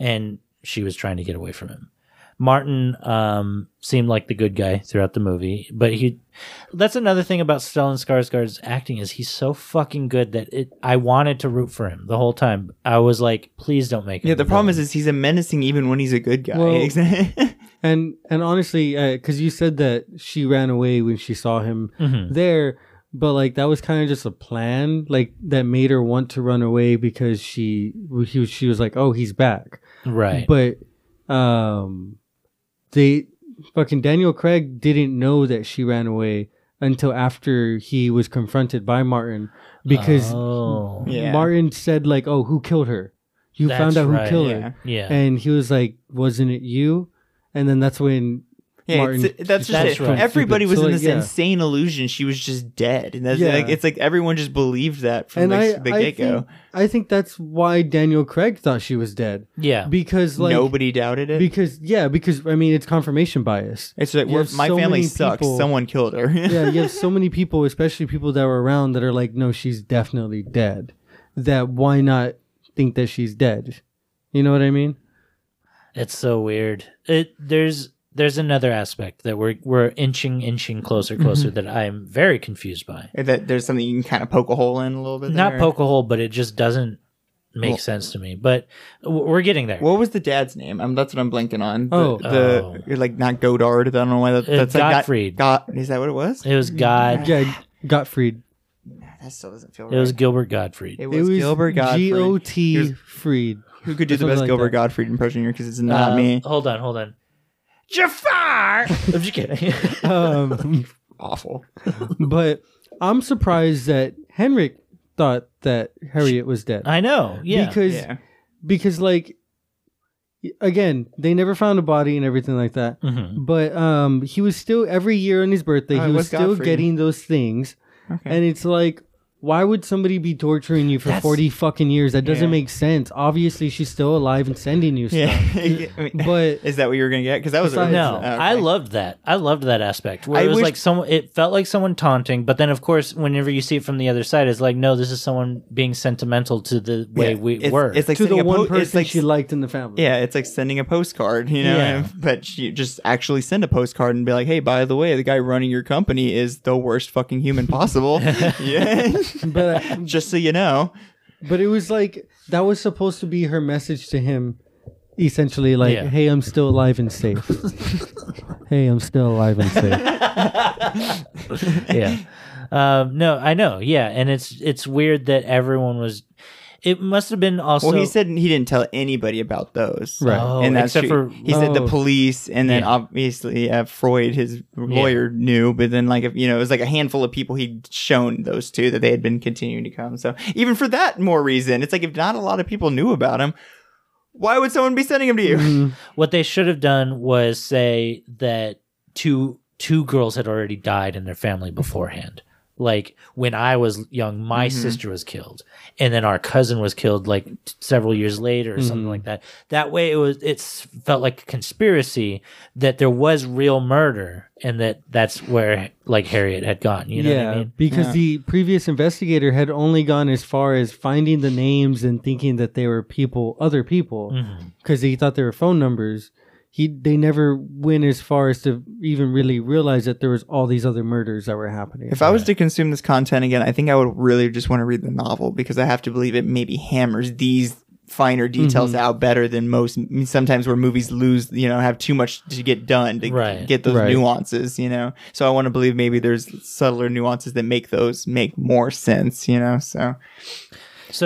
And she was trying to get away from him. Martin seemed like the good guy throughout the movie, but that's another thing about Stellan Skarsgård's acting is he's so fucking good that I wanted to root for him the whole time. I was like, please don't make him. Yeah, the problem is he's a menacing even when he's a good guy. Well, and honestly, because you said that she ran away when she saw him there, but like that was kind of just a plan, like that made her want to run away because she was like, oh, he's back, right? But they fucking Daniel Craig didn't know that she ran away until after he was confronted by Martin, because Martin said like, oh, who killed her? You that's found out who killed her. Yeah. And he was like, wasn't it you? And then that's when Martin, that's just it. Right. Everybody was in this insane illusion she was just dead, and that's like, it's like everyone just believed that from the get-go. I think that's why Daniel Craig thought she was dead. Yeah, because like nobody doubted it. Because I mean, it's confirmation bias. It's like my family sucks. Someone killed her. Yeah, you have so many people, especially people that were around, that are like, no, she's definitely dead. That why not think that she's dead? You know what I mean? It's so weird. There's another aspect that we're inching closer that I'm very confused by. That there's something you can kind of poke a hole in a little bit. Not poke a hole, but it just doesn't make sense to me. But we're getting there. What was the dad's name? That's what I'm blanking on. You're like not Godard. I don't know why that's Gottfried. Like is that what it was? It was Gottfried. That still doesn't feel right. It was Gilbert Gottfried. It was Gilbert Gottfried. G.O.T. Fried. Who could do the best Gilbert Gottfried impression here? Because it's not me. Hold on. Jafar! I'm just kidding. Awful. But I'm surprised that Henrik thought that Harriet was dead. I know. Yeah. Because like, again, they never found a body and everything like that. Mm-hmm. But he was still, every year on his birthday, he was still getting those things. Okay. And it's like, why would somebody be torturing you for 40 fucking years? That doesn't make sense. Obviously, she's still alive and sending you stuff. I mean, but is that what you were going to get? Because that was I loved that. I loved that aspect. Where it felt like someone taunting, but then of course, whenever you see it from the other side, it's like, no, this is someone being sentimental to the way we were. It's like to the one person she liked in the family. Yeah, it's like sending a postcard, you know. Yeah. But she just actually send a postcard and be like, hey, by the way, the guy running your company is the worst fucking human possible. Yeah. But just so you know, but it was like that was supposed to be her message to him, essentially, like, hey, I'm still alive and safe. Hey, I'm still alive and safe. No, I know. Yeah, and it's weird that everyone was. It must have been also. Well, he said he didn't tell anybody about those, right? And that's except for he said the police, and then obviously Freud, his lawyer, knew. But then, like, you know, it was like a handful of people he'd shown those to that they had been continuing to come. So even for that more reason, it's like if not a lot of people knew about him, why would someone be sending him to you? Mm-hmm. What they should have done was say that two girls had already died in their family beforehand. Like when I was young, my sister was killed, and then our cousin was killed like several years later or something like that. That way, it felt like a conspiracy that there was real murder, and that's where like Harriet had gone. You know what I mean? Because the previous investigator had only gone as far as finding the names and thinking that they were other people, because he thought they were phone numbers. They never went as far as to even really realize that there was all these other murders that were happening. If I was to consume this content again, I think I would really just want to read the novel, because I have to believe it maybe hammers these finer details out better than most. I mean, sometimes where movies lose, have too much to get done to get those nuances, So I want to believe maybe there's subtler nuances that make those make more sense, So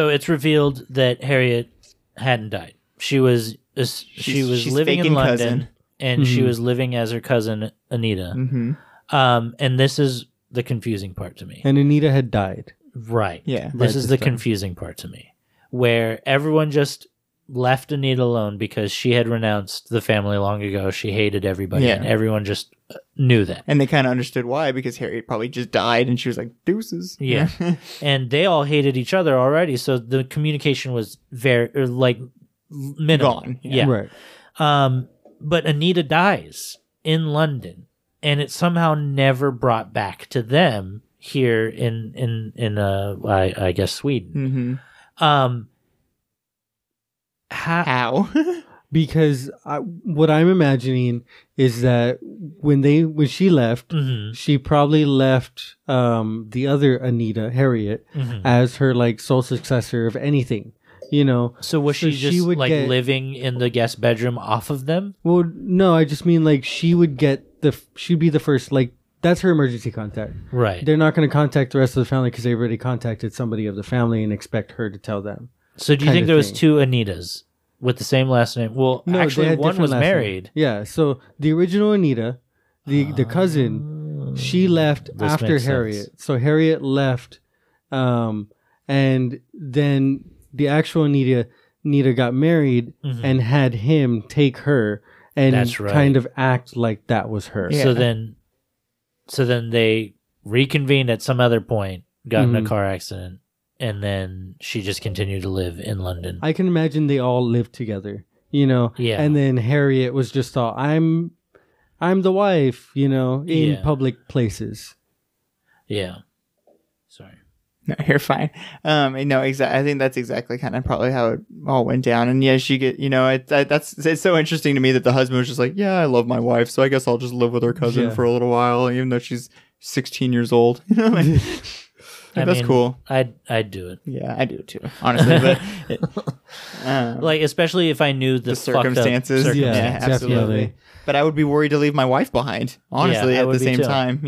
it's revealed that Harriet hadn't died. She was living in London, and she was living as her cousin Anita. And this is the confusing part to me. And Anita had died. Right. Yeah. This is the confusing part to me, where everyone just left Anita alone because she had renounced the family long ago. She hated everybody, and everyone just knew that. And they kind of understood why, because Harriet probably just died, and she was like, deuces. Yeah. And they all hated each other already, so the communication was minimal. Gone. Yeah. Right. But Anita dies in London, and it's somehow never brought back to them here in I guess Sweden. How? Because what I'm imagining is that when she left, she probably left the other Anita, Harriet, as her sole successor of anything. So was she just living in the guest bedroom off of them? Well, no, I just mean she'd be the first, that's her emergency contact. Right. They're not going to contact the rest of the family because they already contacted somebody of the family and expect her to tell them. So do you think there was two Anitas with the same last name? Well, no, actually one was married. Name. Yeah, so the original Anita, the cousin, she left after Harriet. Sense. So Harriet left and then the actual Anita got married and had him take her and kind of act like that was her. Yeah. So then they reconvened at some other point, got in a car accident, and then she just continued to live in London. I can imagine they all lived together, And then Harriet was just all, I'm the wife, in public places. Yeah. Sorry. No, you're fine. I think that's exactly kind of probably how it all went down. And yeah, she it's so interesting to me that the husband was just like, yeah, I love my wife, so I guess I'll just live with her cousin for a little while, even though she's 16 years old. That's cool. I'd do it. Yeah, I do it too, honestly. But especially if I knew the circumstances. Yeah, absolutely. Yeah. But I would be worried to leave my wife behind, honestly, at the same time,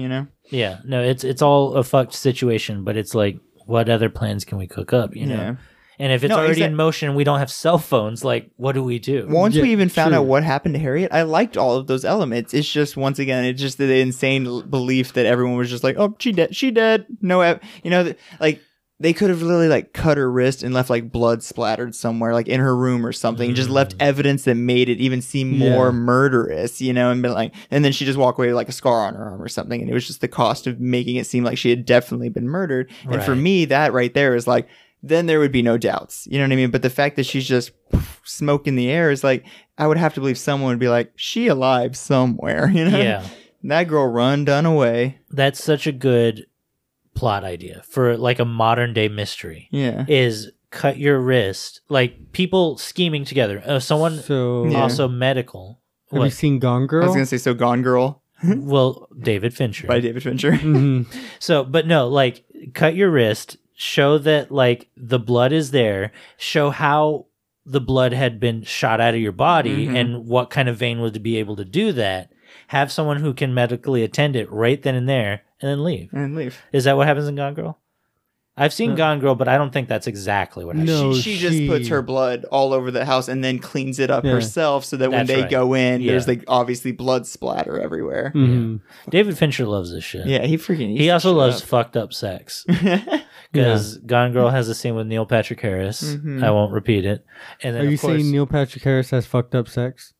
Yeah, no, it's all a fucked situation, but it's like, what other plans can we cook up, Yeah. And if it's already in motion, we don't have cell phones, what do we do? Once we even found out what happened to Harriet, I liked all of those elements. It's just, once again, it's just the insane belief that everyone was just like, oh, she dead. No, they could have literally cut her wrist and left blood splattered somewhere in her room or something, just left evidence that made it even seem more murderous, and been and then she just walked away with a scar on her arm or something, and it was just the cost of making it seem like she had definitely been murdered. And for me, that right there is then there would be no doubts, you know what I mean? But the fact that she's just smoke in the air is I would have to believe someone would be she alive somewhere, Yeah, that girl done away. That's such a good plot idea for a modern day mystery. Yeah, is cut your wrist, people scheming together. Also medical. Have you seen Gone Girl? I was gonna say Gone Girl. Well, David Fincher. By David Fincher. So, but no, cut your wrist. Show that the blood is there. Show how the blood had been shot out of your body and what kind of vein would be able to do that. Have someone who can medically attend it right then and there. And then leave. Is that what happens in Gone Girl? I've seen Gone Girl, but I don't think that's exactly what happens. No, she just puts her blood all over the house and then cleans it up herself, so that when they go in, there's obviously blood splatter everywhere. David Fincher loves this shit. Yeah, he freaking. He also loves fucked up sex. Because Gone Girl has a scene with Neil Patrick Harris. I won't repeat it. And then, are you saying Neil Patrick Harris has fucked up sex?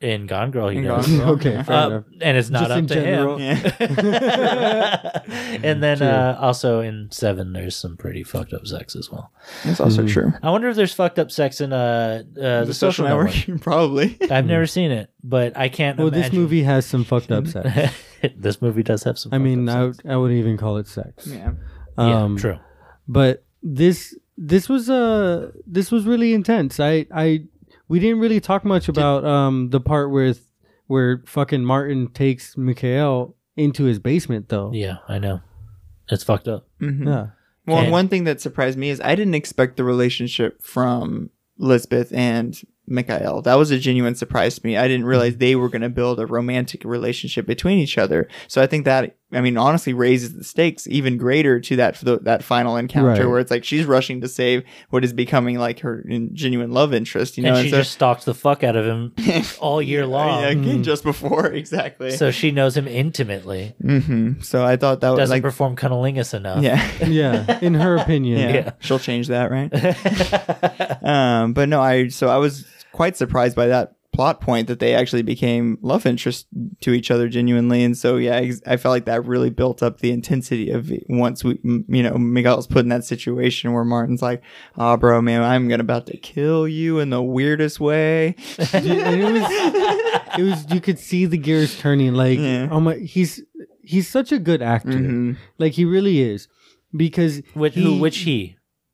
In Gone Girl, he does. Okay, fair enough. And it's not just up to general. Him. Yeah. And then also in Seven, there's some pretty fucked up sex as well. That's also true. I wonder if there's fucked up sex in the Social Network. Probably. I've never seen it, but I can't imagine. Well, this movie has some fucked up sex. This movie does have some. I mean, I wouldn't even call it sex. Yeah. Yeah, true. But this was really intense. We didn't really talk much about the part where fucking Martin takes Mikael into his basement, though. Yeah, I know. It's fucked up. Mm-hmm. Yeah. Well, and one thing that surprised me is I didn't expect the relationship from Lisbeth and Mikael. That was a genuine surprise to me. I didn't realize they were going to build a romantic relationship between each other. So I think that, I mean, honestly raises the stakes even greater to that final encounter, right, where it's like she's rushing to save what is becoming like her genuine love interest, you know. And she just stalks the fuck out of him all year long. Yeah, just before, exactly. So she knows him intimately. Mm-hmm. So I thought that doesn't perform cunnilingus enough. Yeah, yeah. In her opinion, yeah. She'll change that, right? But no, I was quite surprised by that plot point that they actually became love interest to each other genuinely. And so yeah, I felt like that really built up the intensity of it once Miguel's put in that situation where Martin's like, "Oh bro, man, I'm about to kill you in the weirdest way." it was you could see the gears turning, like, yeah. Oh my, he's such a good actor. Mm-hmm. Like he really is, because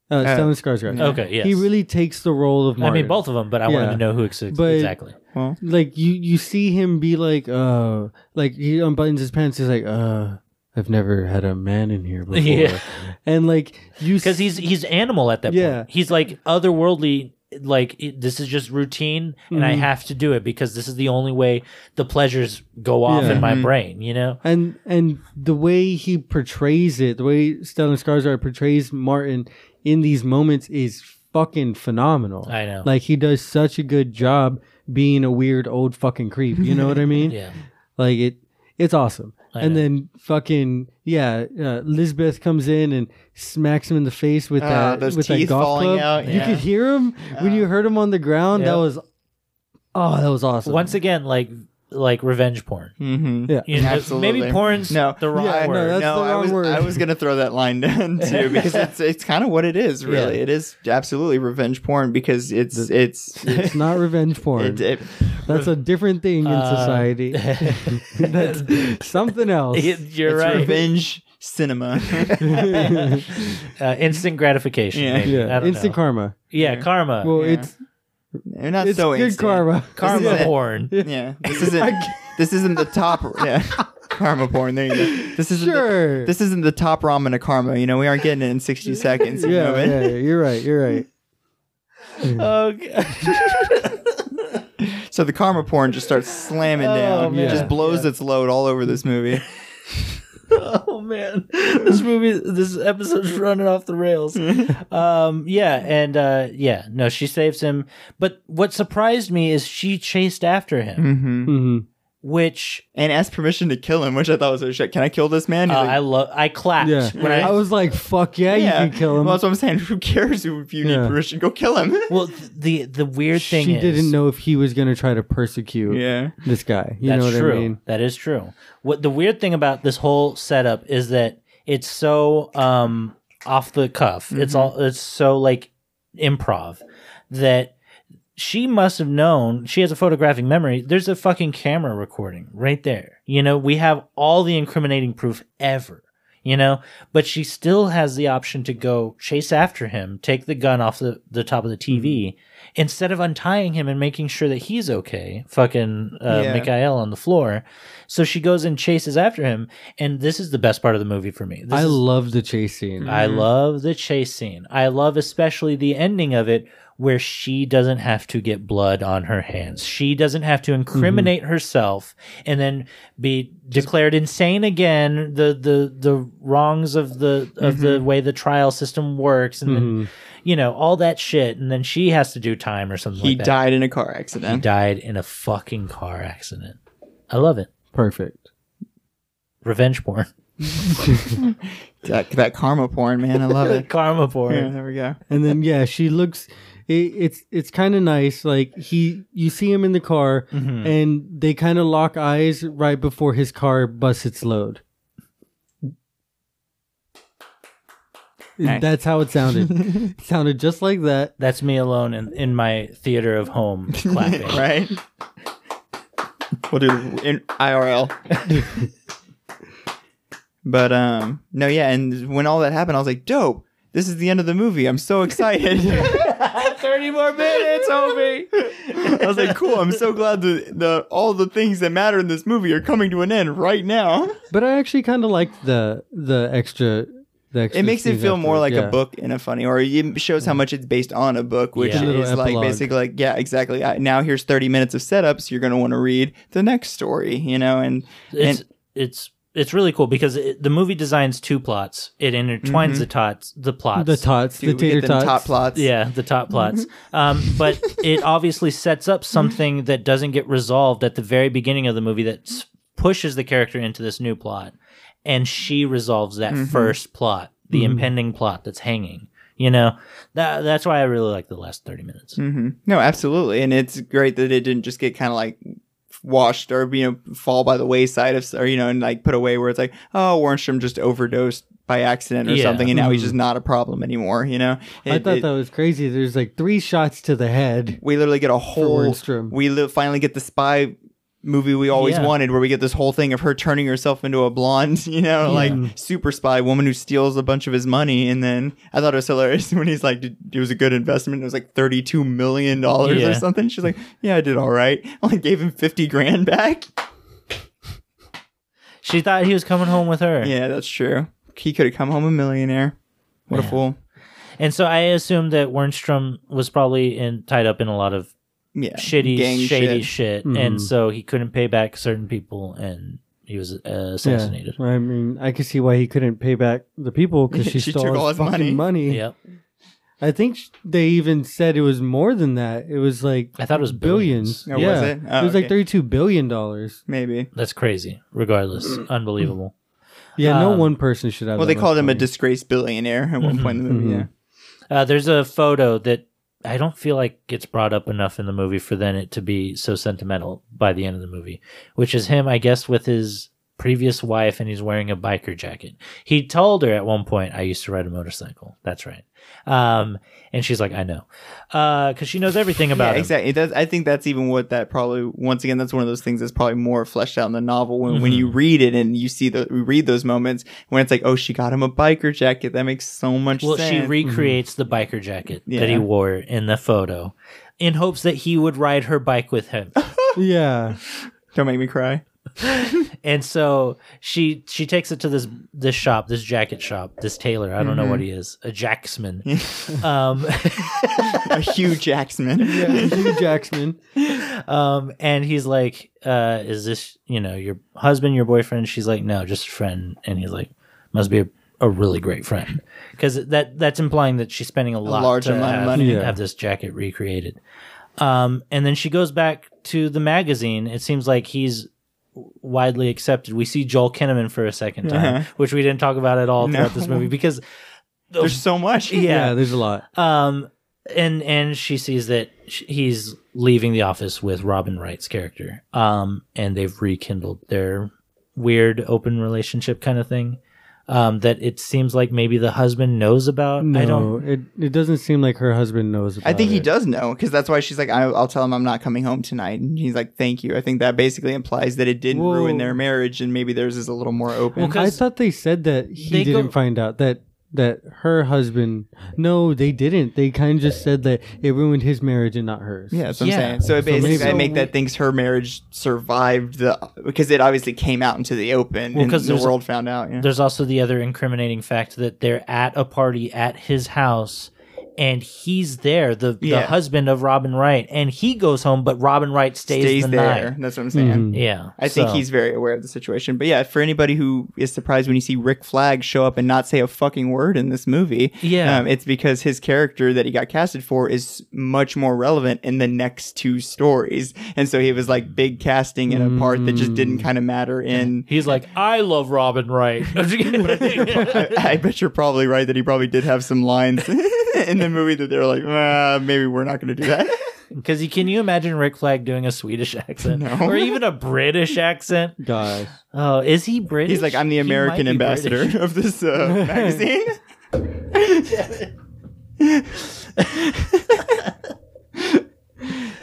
Stellan Skarsgård. Yeah. Okay, yes. He really takes the role of Martin. I mean, both of them, but I wanted to know who exactly. Well, like you see him be like, like he unbuttons his pants. He's like, I've never had a man in here before. Yeah. And like because he's animal at that point. He's like otherworldly. Like this is just routine, and I have to do it because this is the only way the pleasures go off in my brain, you know. And the way he portrays it, the way Stellan Skarsgård portrays Martin in these moments is fucking phenomenal. I know, like he does such a good job being a weird old fucking creep. You know what I mean? Yeah, like it's awesome. Then fucking Lisbeth comes in and smacks him in the face with that golf club. Out, you could hear him when you heard him on the ground. Yep. That was awesome. Once again, like revenge porn. Mm-hmm. Yeah, you know, absolutely. Maybe porn's the wrong word. No, that's the wrong word. I was gonna throw that line down too because it's kind of what it is. Really, It is absolutely revenge porn because it's not revenge porn. That's a different thing in society. That's something else. You're right. Revenge cinema. Instant gratification. Yeah. Maybe. Yeah. Instant karma. Yeah, karma. Well, they're not it's so good instant. Karma. Karma porn. Yeah. This isn't the top. Yeah. Karma porn. There you go. This isn't the top ramen of karma. You know, we aren't getting it in 60 seconds. Yeah. You're right. Oh, God. So the karma porn just starts slamming down. Man. It just blows its load all over this movie. Oh man, this episode's running off the rails. No, she saves him. But what surprised me is she chased after him. Mm-hmm. Mm-hmm. And asked permission to kill him, which I thought was a shit. Can I kill this man? Like, I clapped. Yeah. When I was like, fuck yeah, you can kill him. Well, that's what I'm saying. Who cares if you need permission? Go kill him. Well, the weird thing is, she didn't know if he was going to try to persecute this guy. You know what I mean? That is true. What the weird thing about this whole setup is that it's so off the cuff. Mm-hmm. It's so like improv that she must have known. She has a photographic memory. There's a fucking camera recording right there. You know, we have all the incriminating proof ever, you know, but she still has the option to go chase after him, take the gun off the top of the TV instead of untying him and making sure that he's okay. Fucking Mikael on the floor. So she goes and chases after him. And this is the best part of the movie for me. I love the chase scene. I love the chase scene. I love especially the ending of it, where she doesn't have to get blood on her hands. She doesn't have to incriminate herself and then be declared insane again, the wrongs of the way the trial system works, and then, you know, all that shit, and then she has to do time or something like that. He died in a car accident. He died in a fucking car accident. I love it. Perfect. Revenge porn. That karma porn, man, I love it. Karma porn. Yeah, there we go. And then yeah, she looks. It's kind of nice. Like you see him in the car, mm-hmm. and they kind of lock eyes right before his car busts its load. Nice. That's how it sounded. It sounded just like that. That's me alone in my theater of home clapping. Right? We'll do in IRL. But no, yeah, and when all that happened, I was like, dope. This is the end of the movie. I'm so excited. 30 more minutes, homie. I was like, cool. I'm so glad the all the things that matter in this movie are coming to an end right now. But I actually kind of liked the extra. It makes it feel more like a book in a funny, or it shows how much it's based on a book, which is like basically like, yeah, exactly. Now here's 30 minutes of setups. You're going to want to read the next story, you know, and it's really cool because the movie designs two plots. It intertwines the top plots. But it obviously sets up something that doesn't get resolved at the very beginning of the movie that pushes the character into this new plot. And she resolves that first plot, the impending plot that's hanging. You know, that's why I really like the last 30 minutes. Mm-hmm. No, absolutely. And it's great that it didn't just get kind of like washed or, you know, fall by the wayside of, or, you know, and like put away where it's like, oh, Wennerström just overdosed by accident or something. And now he's just not a problem anymore, you know? I thought that was crazy. There's like 3 shots to the head. We literally get a whole, we finally get the spy movie we always wanted, where we get this whole thing of her turning herself into a blonde, you know, like super spy woman who steals a bunch of his money. And then I thought it was hilarious when he's like, it was a good investment. It was like $32 million or something. She's like, yeah, I did all right. I only gave him 50 grand back. She thought he was coming home with her. Yeah, that's true. He could have come home a millionaire. What a fool. And so I assume that Wennerström was probably tied up in a lot of shitty, shady shit. And so he couldn't pay back certain people, and he was assassinated. Yeah. I mean, I could see why he couldn't pay back the people, because she stole all his fucking money. Yep. I think they even said it was more than that. It was like, I thought it was billions. Oh, yeah. Was it? Oh, it was like $32 billion. Maybe. That's crazy. Regardless. Unbelievable. Yeah, no one person should have. Well, they called him a disgraced billionaire at one point in the movie. Yeah. There's a photo that I don't feel like gets brought up enough in the movie for then it to be so sentimental by the end of the movie, which is him, I guess, with his previous wife, and he's wearing a biker jacket. He told her at one point, I used to ride a motorcycle. That's right. And she's like, I know. Because she knows everything about him. Exactly. I think that's even what that probably, once again, that's one of those things that's probably more fleshed out in the novel when you read it and you see read those moments when it's like, oh, she got him a biker jacket. That makes so much sense. Well, she recreates the biker jacket that he wore in the photo in hopes that he would ride her bike with him. Yeah. Don't make me cry. And so she takes it to this shop, this jacket shop, this tailor. I don't know what he is, a jacksman, a Hugh Jacksman, and he's like, "Is this your husband, your boyfriend?" She's like, "No, just a friend." And he's like, "Must be a really great friend," because that's implying that she's spending a large amount of money to have this jacket recreated. And then she goes back to the magazine. It seems like he's widely accepted. We see Joel Kinnaman for a second time, which we didn't talk about at all throughout this movie, because there's so much. Yeah, there's a lot. And she sees that he's leaving the office with Robin Wright's character, and they've rekindled their weird open relationship kind of thing that it seems like maybe the husband knows about. No, I don't. It doesn't seem like her husband knows about it. I think he does know, because that's why she's like, I'll tell him I'm not coming home tonight. And he's like, thank you. I think that basically implies that it didn't ruin their marriage, and maybe theirs is a little more open. Well, I thought they said that he didn't find out that her husband... No, they didn't. They kind of just said that it ruined his marriage and not hers. Yeah, that's what I'm saying. So it basically that thinks her marriage survived because it obviously came out into the open and the world found out. Yeah. There's also the other incriminating fact that they're at a party at his house and he's there, the husband of Robin Wright, and he goes home, but Robin Wright stays there. Night. That's what I'm saying. Mm. Yeah. I think he's very aware of the situation. But yeah, for anybody who is surprised when you see Rick Flagg show up and not say a fucking word in this movie, it's because his character that he got casted for is much more relevant in the next two stories. And so he was like big casting in a part that just didn't kind of matter in... He's like, I love Robin Wright. I bet you're probably right that he probably did have some lines in the movie that they were like, maybe we're not going to do that. Because can you imagine Rick Flagg doing a Swedish accent? No. Or even a British accent? Guys. Oh, is he British? He's like, I'm the American ambassador of this magazine.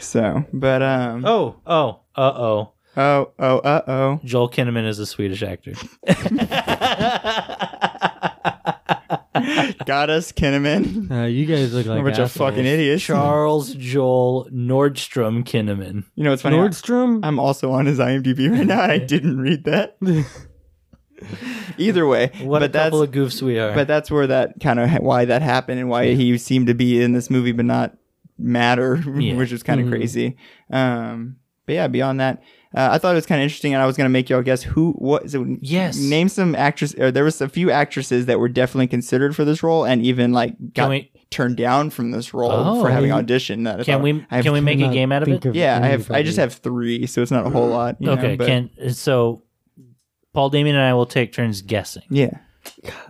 So, but... Oh. Joel Kinnaman is a Swedish actor. Got us, Kinnaman. You guys look like a bunch of fucking idiots. Charles Joel Nordstrom Kinnaman. You know what's funny? Nordstrom? I'm also on his IMDb right now, and I didn't read that. Either way, what a couple of goofs we are. But that's where that kind of why that happened and why he seemed to be in this movie but not matter, which is kind of crazy. But yeah, beyond that, I thought it was kind of interesting, and I was going to make y'all guess who was. Yes. Name some actresses. There was a few actresses that were definitely considered for this role, and even like got turned down from this role for having auditioned. Can we make a game out of it? I just have three, so it's not a whole lot. So Paul Damien and I will take turns guessing. Yeah,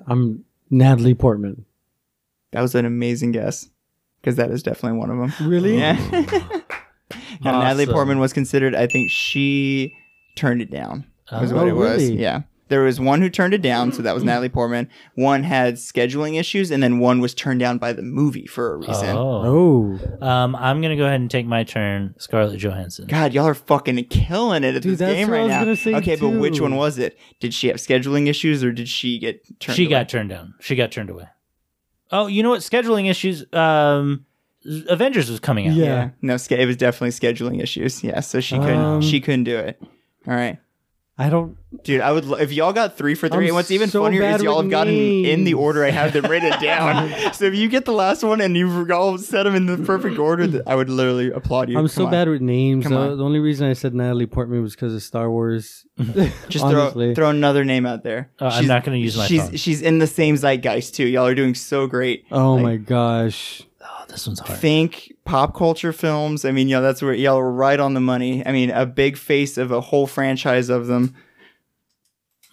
I'm Natalie Portman. That was an amazing guess because that is definitely one of them. Really? Yeah. Now, awesome. Natalie Portman was considered. I think she turned it down. Was what it was. Really? Yeah. There was one who turned it down, so that was Natalie Portman. One had scheduling issues, and then one was turned down by the movie for a reason. I'm going to go ahead and take my turn, Scarlett Johansson. God, y'all are fucking killing it at this game right now. Okay, but which one was it? Did she have scheduling issues, or did she get turned away? She got turned down. She got turned away. Oh, you know what? Scheduling issues... Avengers was coming out. Yeah. No, it was definitely scheduling issues. Yeah, so she couldn't do it. All right. I don't... Dude, I would... if y'all got 3 for 3, and what's even funnier is y'all have gotten in the order I have them written down. So if you get the last one and you've all set them in the perfect order, I would literally applaud you. I'm bad with names. The only reason I said Natalie Portman was because of Star Wars. Just throw another name out there. I'm not going to use my phone. She's in the same zeitgeist, too. Y'all are doing so great. Oh, my gosh. Oh, this one's hard. Think pop culture films. I mean, that's where y'all were right on the money. I mean, a big face of a whole franchise of them.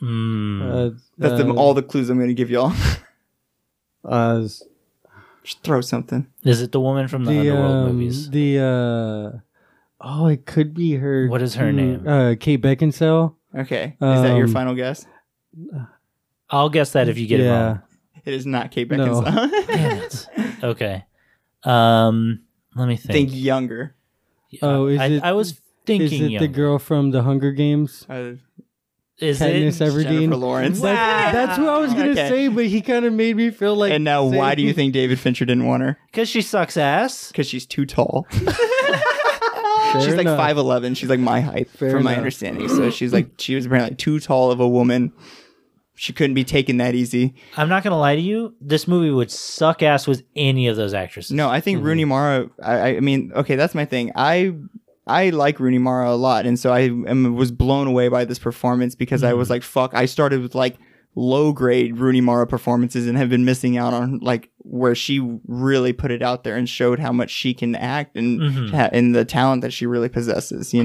That's all the clues I'm going to give y'all. Just throw something. Is it the woman from the Underworld movies? It could be her. What is her name? Kate Beckinsale. Okay. Is that your final guess? I'll guess that if you get it wrong. It is not Kate Beckinsale. No. Damn it. Okay. Let me think. Think younger. I was thinking. Is it the girl from the Hunger Games? Is Katniss it Everdeen? Jennifer Lawrence? Wow. That's what I was gonna say, but he kind of made me feel like. And now, why do you think David Fincher didn't want her? Because she sucks ass. Because she's too tall. She's like 5'11". She's like my height, from my understanding. So she was apparently too tall of a woman. She couldn't be taken that easy. I'm not going to lie to you. This movie would suck ass with any of those actresses. No, I think Rooney Mara... I mean, okay, that's my thing. I like Rooney Mara a lot, and so I was blown away by this performance because I was like, fuck, I started with like low-grade Rooney Mara performances and have been missing out on like where she really put it out there and showed how much she can act and and the talent that she really possesses, so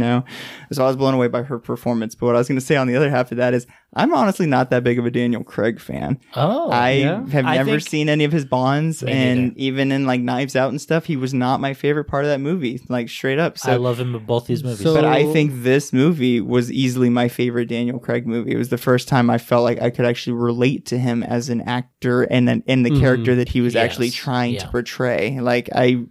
I was blown away by her performance. But what I was going to say on the other half of that is I'm honestly not that big of a Daniel Craig fan. I have never seen any of his Bonds, and even in like Knives Out and stuff, he was not my favorite part of that movie, like straight up. So I love him in both these movies, but I think this movie was easily my favorite Daniel Craig movie. It was the first time I felt like I could actually relate to him as an actor and then in the character that he was actually trying to portray. Like I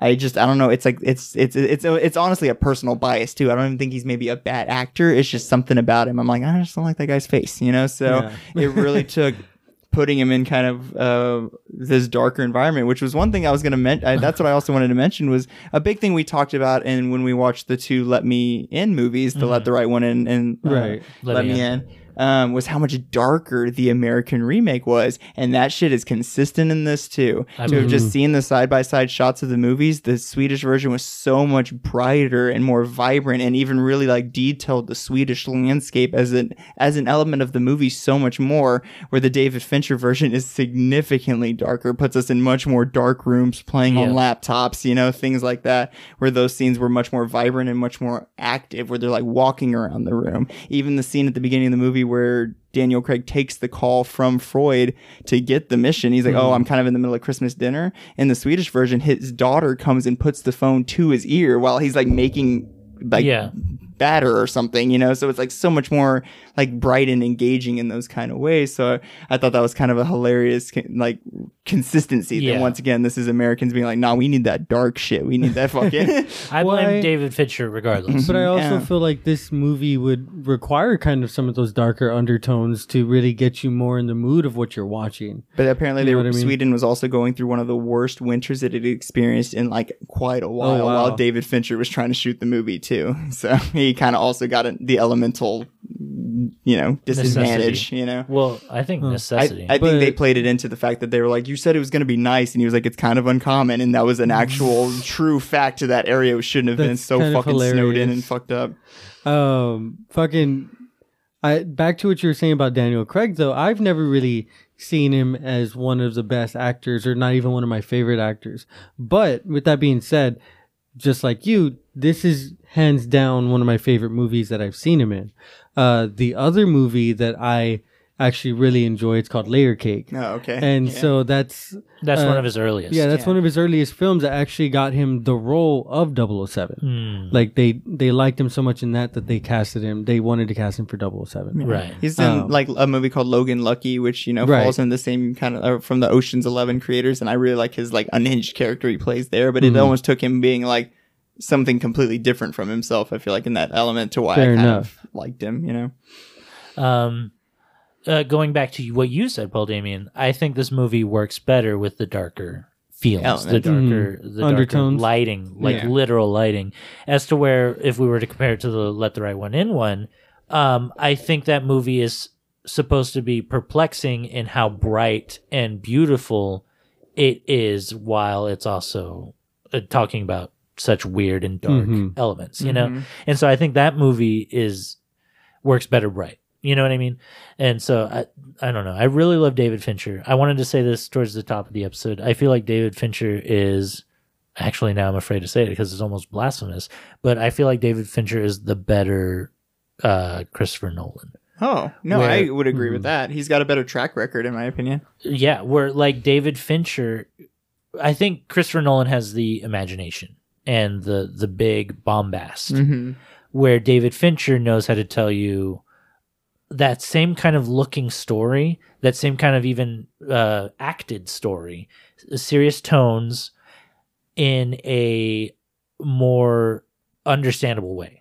don't know. It's like it's honestly a personal bias too. I don't even think he's maybe a bad actor. It's just something about him. I'm like, I just don't like that guy's face, So it really took putting him in kind of this darker environment, which was one thing I was going to mention. That's what I also wanted to mention was a big thing we talked about. And when we watched the two Let Me In movies, the Let the Right One In and Let Me In. was how much darker the American remake was, and that shit is consistent in this too. To have just seen the side-by-side shots of the movies, the Swedish version was so much brighter and more vibrant, and even really like detailed the Swedish landscape as an element of the movie so much more, where the David Fincher version is significantly darker, puts us in much more dark rooms playing on laptops, you know, things like that, where those scenes were much more vibrant and much more active, where they're like walking around the room. Even the scene at the beginning of the movie where Daniel Craig takes the call from Freud to get the mission. He's like, oh, I'm kind of in the middle of Christmas dinner. In the Swedish version, his daughter comes and puts the phone to his ear while he's like making like batter or something, you know? So it's like so much more like bright and engaging in those kind of ways. So I thought that was kind of a hilarious like consistency. That once again, this is Americans being like, nah, we need that dark shit. We need that fucking... I blame David Fincher regardless. But I also feel like this movie would require kind of some of those darker undertones to really get you more in the mood of what you're watching. But apparently Sweden was also going through one of the worst winters that it experienced in like quite a while while David Fincher was trying to shoot the movie too. So he kind of also got the elemental, you know, disadvantage, you know? Well, I think necessity. I think they played it into the fact that they were like, you said it was going to be nice, and he was like, it's kind of uncommon, and that was an actual true fact to that area. It shouldn't have been so fucking snowed in and fucked up. Back to what you were saying about Daniel Craig, though, I've never really seen him as one of the best actors, or not even one of my favorite actors. But with that being said, just like you, this is hands down one of my favorite movies that I've seen him in. The other movie that I actually really enjoy, it's called Layer Cake. Oh, okay. And so that's one of his earliest. Yeah, that's one of his earliest films that actually got him the role of 007. Like they liked him so much in that they casted him. They wanted to cast him for 007. Yeah. Right. He's in like a movie called Logan Lucky, which, you know, falls in the same kind of from the Ocean's 11 creators, and I really like his like unhinged character he plays there, but it almost took him being like something completely different from himself, I feel like, in that element to why I kind of liked him, you know? Going back to what you said, Paul Damien, I think this movie works better with the darker feelings, the darker undertones, lighting, like literal lighting, as to where if we were to compare it to the Let the Right One In one, I think that movie is supposed to be perplexing in how bright and beautiful it is, while it's also talking about such weird and dark elements, you know? And so I think that movie works better bright. You know what I mean? And so I don't know. I really love David Fincher. I wanted to say this towards the top of the episode. I feel like David Fincher is... Actually, now I'm afraid to say it because it's almost blasphemous. But I feel like David Fincher is the better Christopher Nolan. Oh, no, I would agree with that. He's got a better track record, in my opinion. Yeah, where like David Fincher... I think Christopher Nolan has the imagination and the big bombast, where David Fincher knows how to tell you that same kind of looking story, that same kind of even acted story, serious tones in a more understandable way.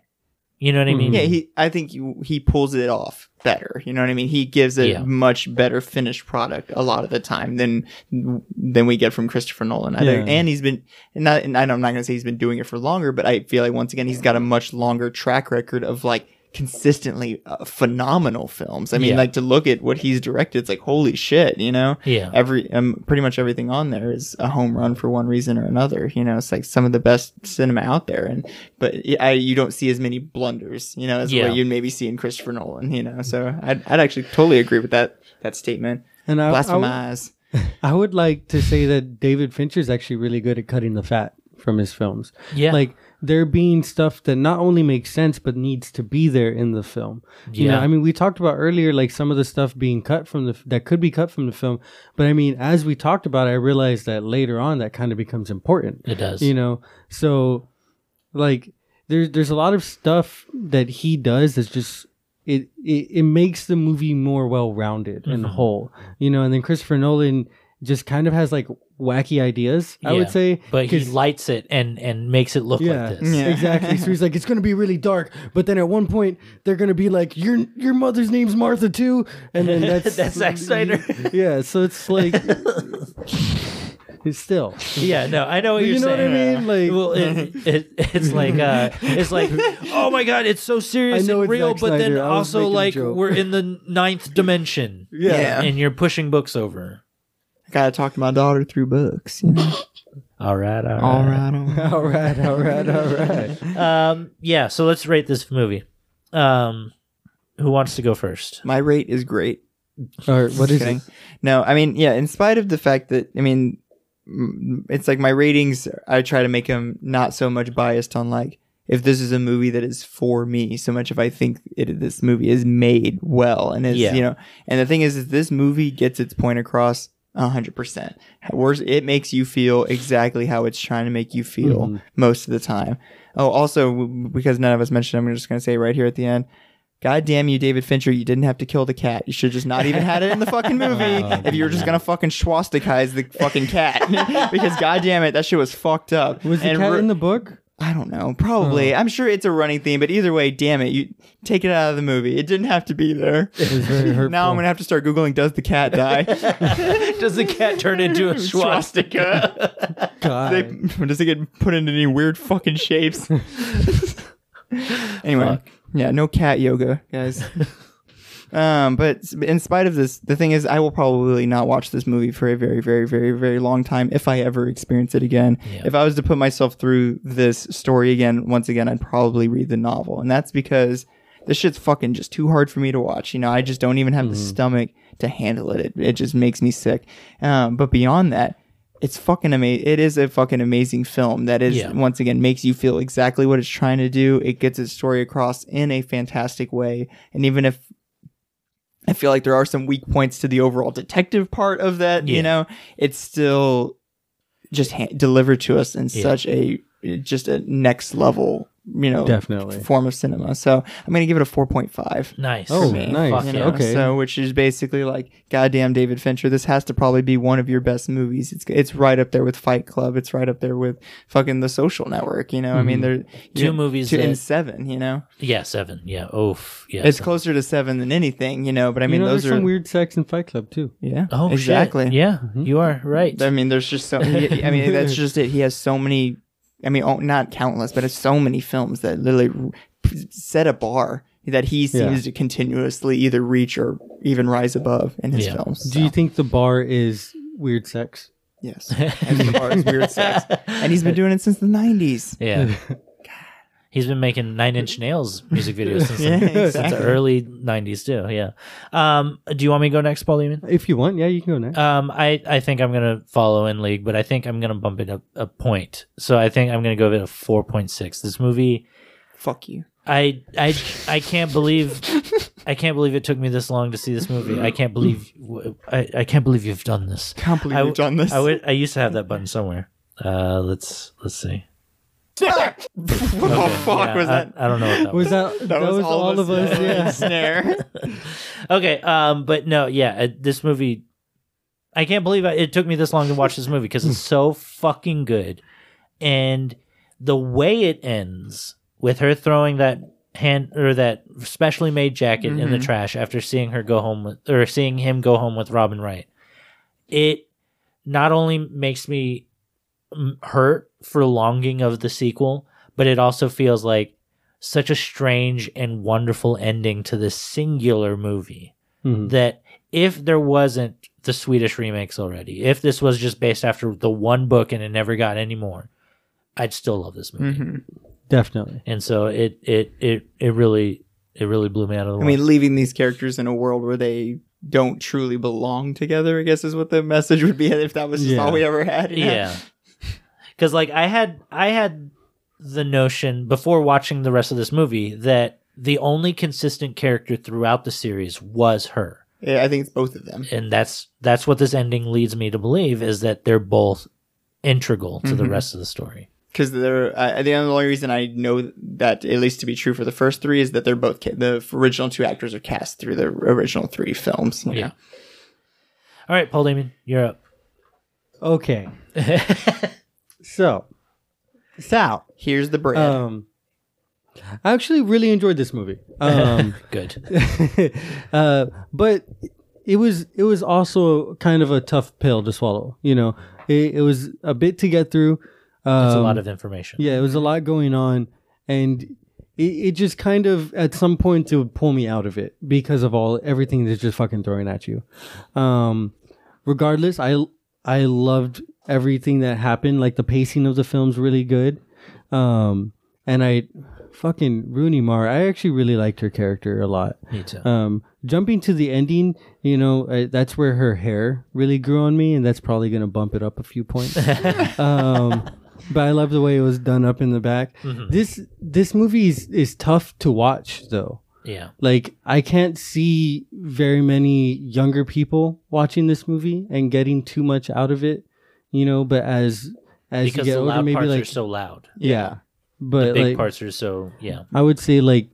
You know what I mean? Yeah, I think he pulls it off better. You know what I mean? He gives a much better finished product a lot of the time than we get from Christopher Nolan. I think, and he's been, and I'm not going to say he's been doing it for longer, but I feel like once again he's got a much longer track record of like consistently phenomenal films. I mean, like to look at what he's directed, it's like holy shit, you know? Yeah. Pretty much everything on there is a home run for one reason or another. You know, it's like some of the best cinema out there, but you don't see as many blunders, you know, as what you'd maybe see in Christopher Nolan. You know, so I'd actually totally agree with that statement. And blasphemize. I would like to say that David Fincher is actually really good at cutting the fat from his films. Yeah, like there being stuff that not only makes sense but needs to be there in the film. Yeah, you know, I mean, we talked about earlier like some of the stuff being cut from that could be cut from the film, but I mean, as we talked about, I realized that later on that kind of becomes important. It does, you know. So like there's a lot of stuff that he does that's just it makes the movie more well-rounded and whole, you know. And then Christopher Nolan just kind of has like wacky ideas, I would say, but he lights it and makes it look like this. Yeah, exactly. So he's like, it's going to be really dark, but then at one point they're going to be like, your mother's name's Martha too, and then that's Zack Snyder. Yeah, so it's like Still. Yeah, no, I know what you're saying. You know what I mean? Like, well, it's like, oh my God, it's so serious and real, but then also like we're in the ninth dimension. Yeah. And you're pushing books over. I gotta talk to my daughter through books, you know? All right. Yeah, so let's rate this movie. Who wants to go first? My rate is great. Or what is it? No, I mean, yeah, in spite of the fact that, I mean, it's like my ratings, I try to make them not so much biased on like, if this is a movie that is for me, so much if I think this movie is made well and is, you know, and the thing is this movie gets its point across 100%. It makes you feel exactly how it's trying to make you feel most of the time. Oh, also, because none of us mentioned, I'm just going to say right here at the end, God damn you, David Fincher, you didn't have to kill the cat. You should have just not even had it in the fucking movie if you were just going to fucking swastikaze the fucking cat. Because God damn it, that shit was fucked up. Was the cat in the book? I don't know. Probably. I'm sure it's a running theme, but either way, damn it, you take it out of the movie. It didn't have to be there. It was very hurtful. Now I'm going to have to start Googling, does the cat die? Does the cat turn into a swastika? God. Does it get put into any weird fucking shapes? Anyway. Fuck. Yeah, no cat yoga, guys. But in spite of this, the thing is, I will probably not watch this movie for a very, very, very, very long time if I ever experience it again. Yeah. If I was to put myself through this story again, once again, I'd probably read the novel. And that's because this shit's fucking just too hard for me to watch. You know, I just don't even have the stomach to handle it. It just makes me sick. But beyond that, it's fucking amazing. It is a fucking amazing film that is, once again, makes you feel exactly what it's trying to do. It gets its story across in a fantastic way. And even if I feel like there are some weak points to the overall detective part of that, you know, it's still just delivered to us in such a next level, you know, form of cinema. So I'm going to give it a 4.5. Nice. Oh, nice. You know? Okay. So, which is basically like, goddamn David Fincher, this has to probably be one of your best movies. It's right up there with Fight Club. It's right up there with fucking The Social Network, you know? I mean, they're two movies and Seven, you know? Yeah, Seven. Yeah. Oof. Yeah. It's closer to Seven than anything, you know, but I mean, those are some weird sex in Fight Club too. Yeah. Oh, exactly. Shit. Yeah. Mm-hmm. You are right. I mean, there's just so I mean, that's just it. He has so many, I mean, not countless, but it's so many films that literally set a bar that he seems to continuously either reach or even rise above in his films. So. Do you think the bar is weird sex? Yes. And the bar is weird sex. And he's been doing it since the 90s. Yeah. God. He's been making Nine Inch Nails music videos since, since the early 90s too. Yeah. Do you want me to go next, Paul Lehman? If you want, yeah, you can go next. I think I'm going to follow in league, but I think I'm going to bump it up a point. So I think I'm going to go with a 4.6. This movie. Fuck you. I can't believe it took me this long to see this movie. I can't believe you've done this. Can't believe you've done this. I used to have that button somewhere. Let's see. What the fuck was that? I don't know what that was. That was all of us, snare. Okay, but no, this movie, I can't believe it took me this long to watch this movie because it's so fucking good. And the way it ends with her throwing that that specially made jacket in the trash after seeing her go home seeing him go home with Robin Wright, it not only makes me hurt for longing of the sequel, but it also feels like such a strange and wonderful ending to this singular movie that if there wasn't the Swedish remakes already, if this was just based after the one book and it never got any more, I'd still love this movie. Definitely. And so it really blew me out of the water. I mean, leaving these characters in a world where they don't truly belong together, I guess is what the message would be if that was just all we ever had. Yeah. Because like I had the notion before watching the rest of this movie that the only consistent character throughout the series was her. Yeah, I think it's both of them, and that's what this ending leads me to believe is that they're both integral to the rest of the story. Because they're the only reason I know that at least to be true for the first three is that they're both the original two actors are cast through the original three films. Yeah. Know. All right, Paul Damien, you're up. Okay. So, Sal, here's the bread. I actually really enjoyed this movie. Good. But it was also kind of a tough pill to swallow. You know, It was a bit to get through. That's a lot of information. Yeah, it was a lot going on. And it just kind of, at some point, it would pull me out of it because of everything that's just fucking throwing at you. Regardless, I loved everything that happened. Like, the pacing of the film's really good. And I... Fucking Rooney Mara, I actually really liked her character a lot. Me too. Jumping to the ending, you know, that's where her hair really grew on me, and that's probably going to bump it up a few points. But I love the way it was done up in the back. Mm-hmm. This movie is tough to watch, though. Yeah. Like, I can't see very many younger people watching this movie and getting too much out of it, you know, but as because you get the older, maybe, like... Because the loud parts are so loud. Yeah. But the big parts are so, yeah. I would say, like,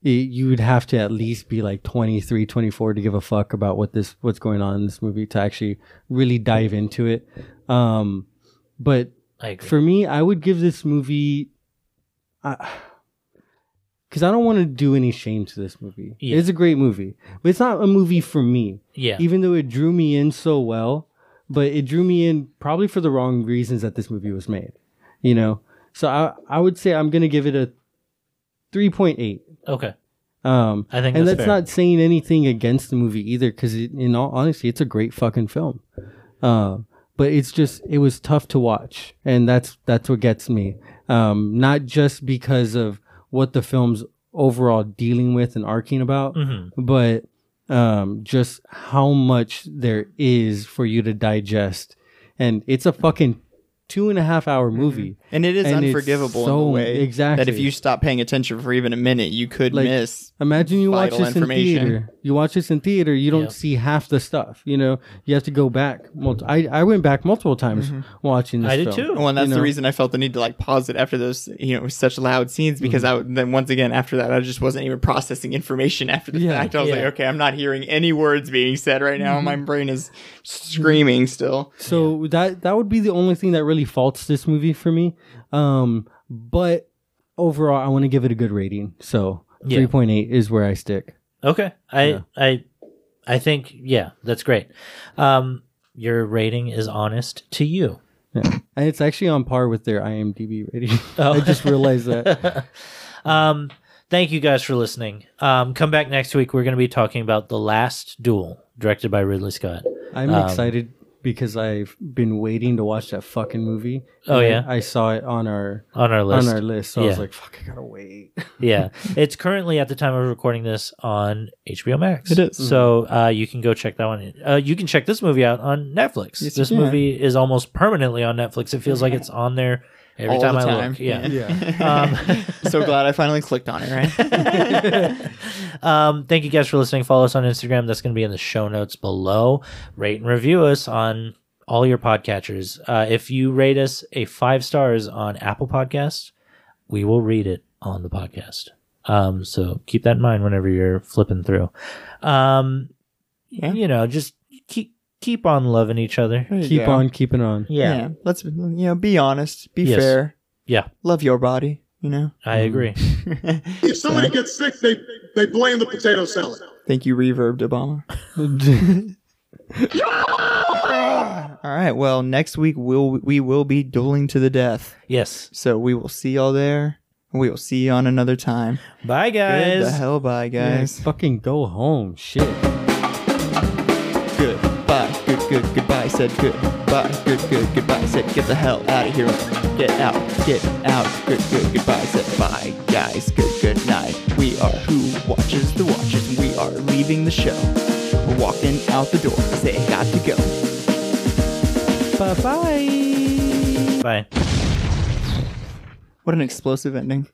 you would have to at least be, like, 23, 24 to give a fuck about what's going on in this movie to actually really dive into it. But for me, I would give this movie... Because I don't want to do any shame to this movie. Yeah. It's a great movie. But it's not a movie for me. Yeah. Even though it drew me in so well. But it drew me in probably for the wrong reasons that this movie was made. You know? So I would say I'm going to give it a 3.8. Okay. I think and that's fair. Not saying anything against the movie either, because in all honesty, it's a great fucking film. But it's just, it was tough to watch. And that's what gets me. Not just because of what the film's overall dealing with and arcing about, mm-hmm. but just how much there is for you to digest. And it's a fucking 2.5 hour movie, and it is unforgivable in a way. Exactly, that if you stop paying attention for even a minute, you could miss. Imagine you watch this in theater. You don't see half the stuff. You know, you have to go back. I went back multiple times mm-hmm. watching this. I did too. Well, and that's the reason I felt the need to like pause it after those, you know, such loud scenes, because mm-hmm. Then once again after that I just wasn't even processing information after the fact. I was like, okay, I'm not hearing any words being said right now. Mm-hmm. My brain is screaming still. So that would be the only thing that really faults this movie for me, but overall I want to give it a good rating, so 3.8 is where I stick. Okay. I think that's great. Your rating is honest to you. And it's actually on par with their IMDb rating. I just realized that. Thank you guys for listening. Come back next week. We're going to be talking about The Last Duel, directed by Ridley Scott. I'm excited because I've been waiting to watch that fucking movie. Oh yeah, I saw it on our list. So I was like, "Fuck, I gotta wait." Yeah, it's currently at the time of recording this on HBO Max. It is. So you can go check that one. You can check this movie out on Netflix. Yes, this movie is almost permanently on Netflix. It feels like it's on there every time I look. Yeah. So glad I finally clicked on it. Right. Thank you guys for listening. Follow us on Instagram. That's going to be in the show notes below. Rate and review us on all your podcatchers. If you rate us 5 stars on Apple Podcasts, we will read it on the podcast. So keep that in mind whenever you're flipping through. You know, just keep on loving each other. Keep on keeping on. Yeah. Let's be honest. Be fair. Yeah. Love your body. You know, I agree. If somebody gets sick, they blame the potato salad. Thank you, reverbed Obama. All right. Well, next week we will be dueling to the death. Yes. So we will see y'all there. We will see you on another time. Bye, guys. Good the hell, bye, guys. Yeah, fucking go home. Shit. Good. Bye. Good. Goodbye. Said good. Bye. Good. Goodbye. Said get the hell out of here. Get out, good, goodbye, said bye, guys, good night. We are who watches the watches, we are leaving the show. We're walking out the door, say got to go. Bye-bye. Bye. What an explosive ending.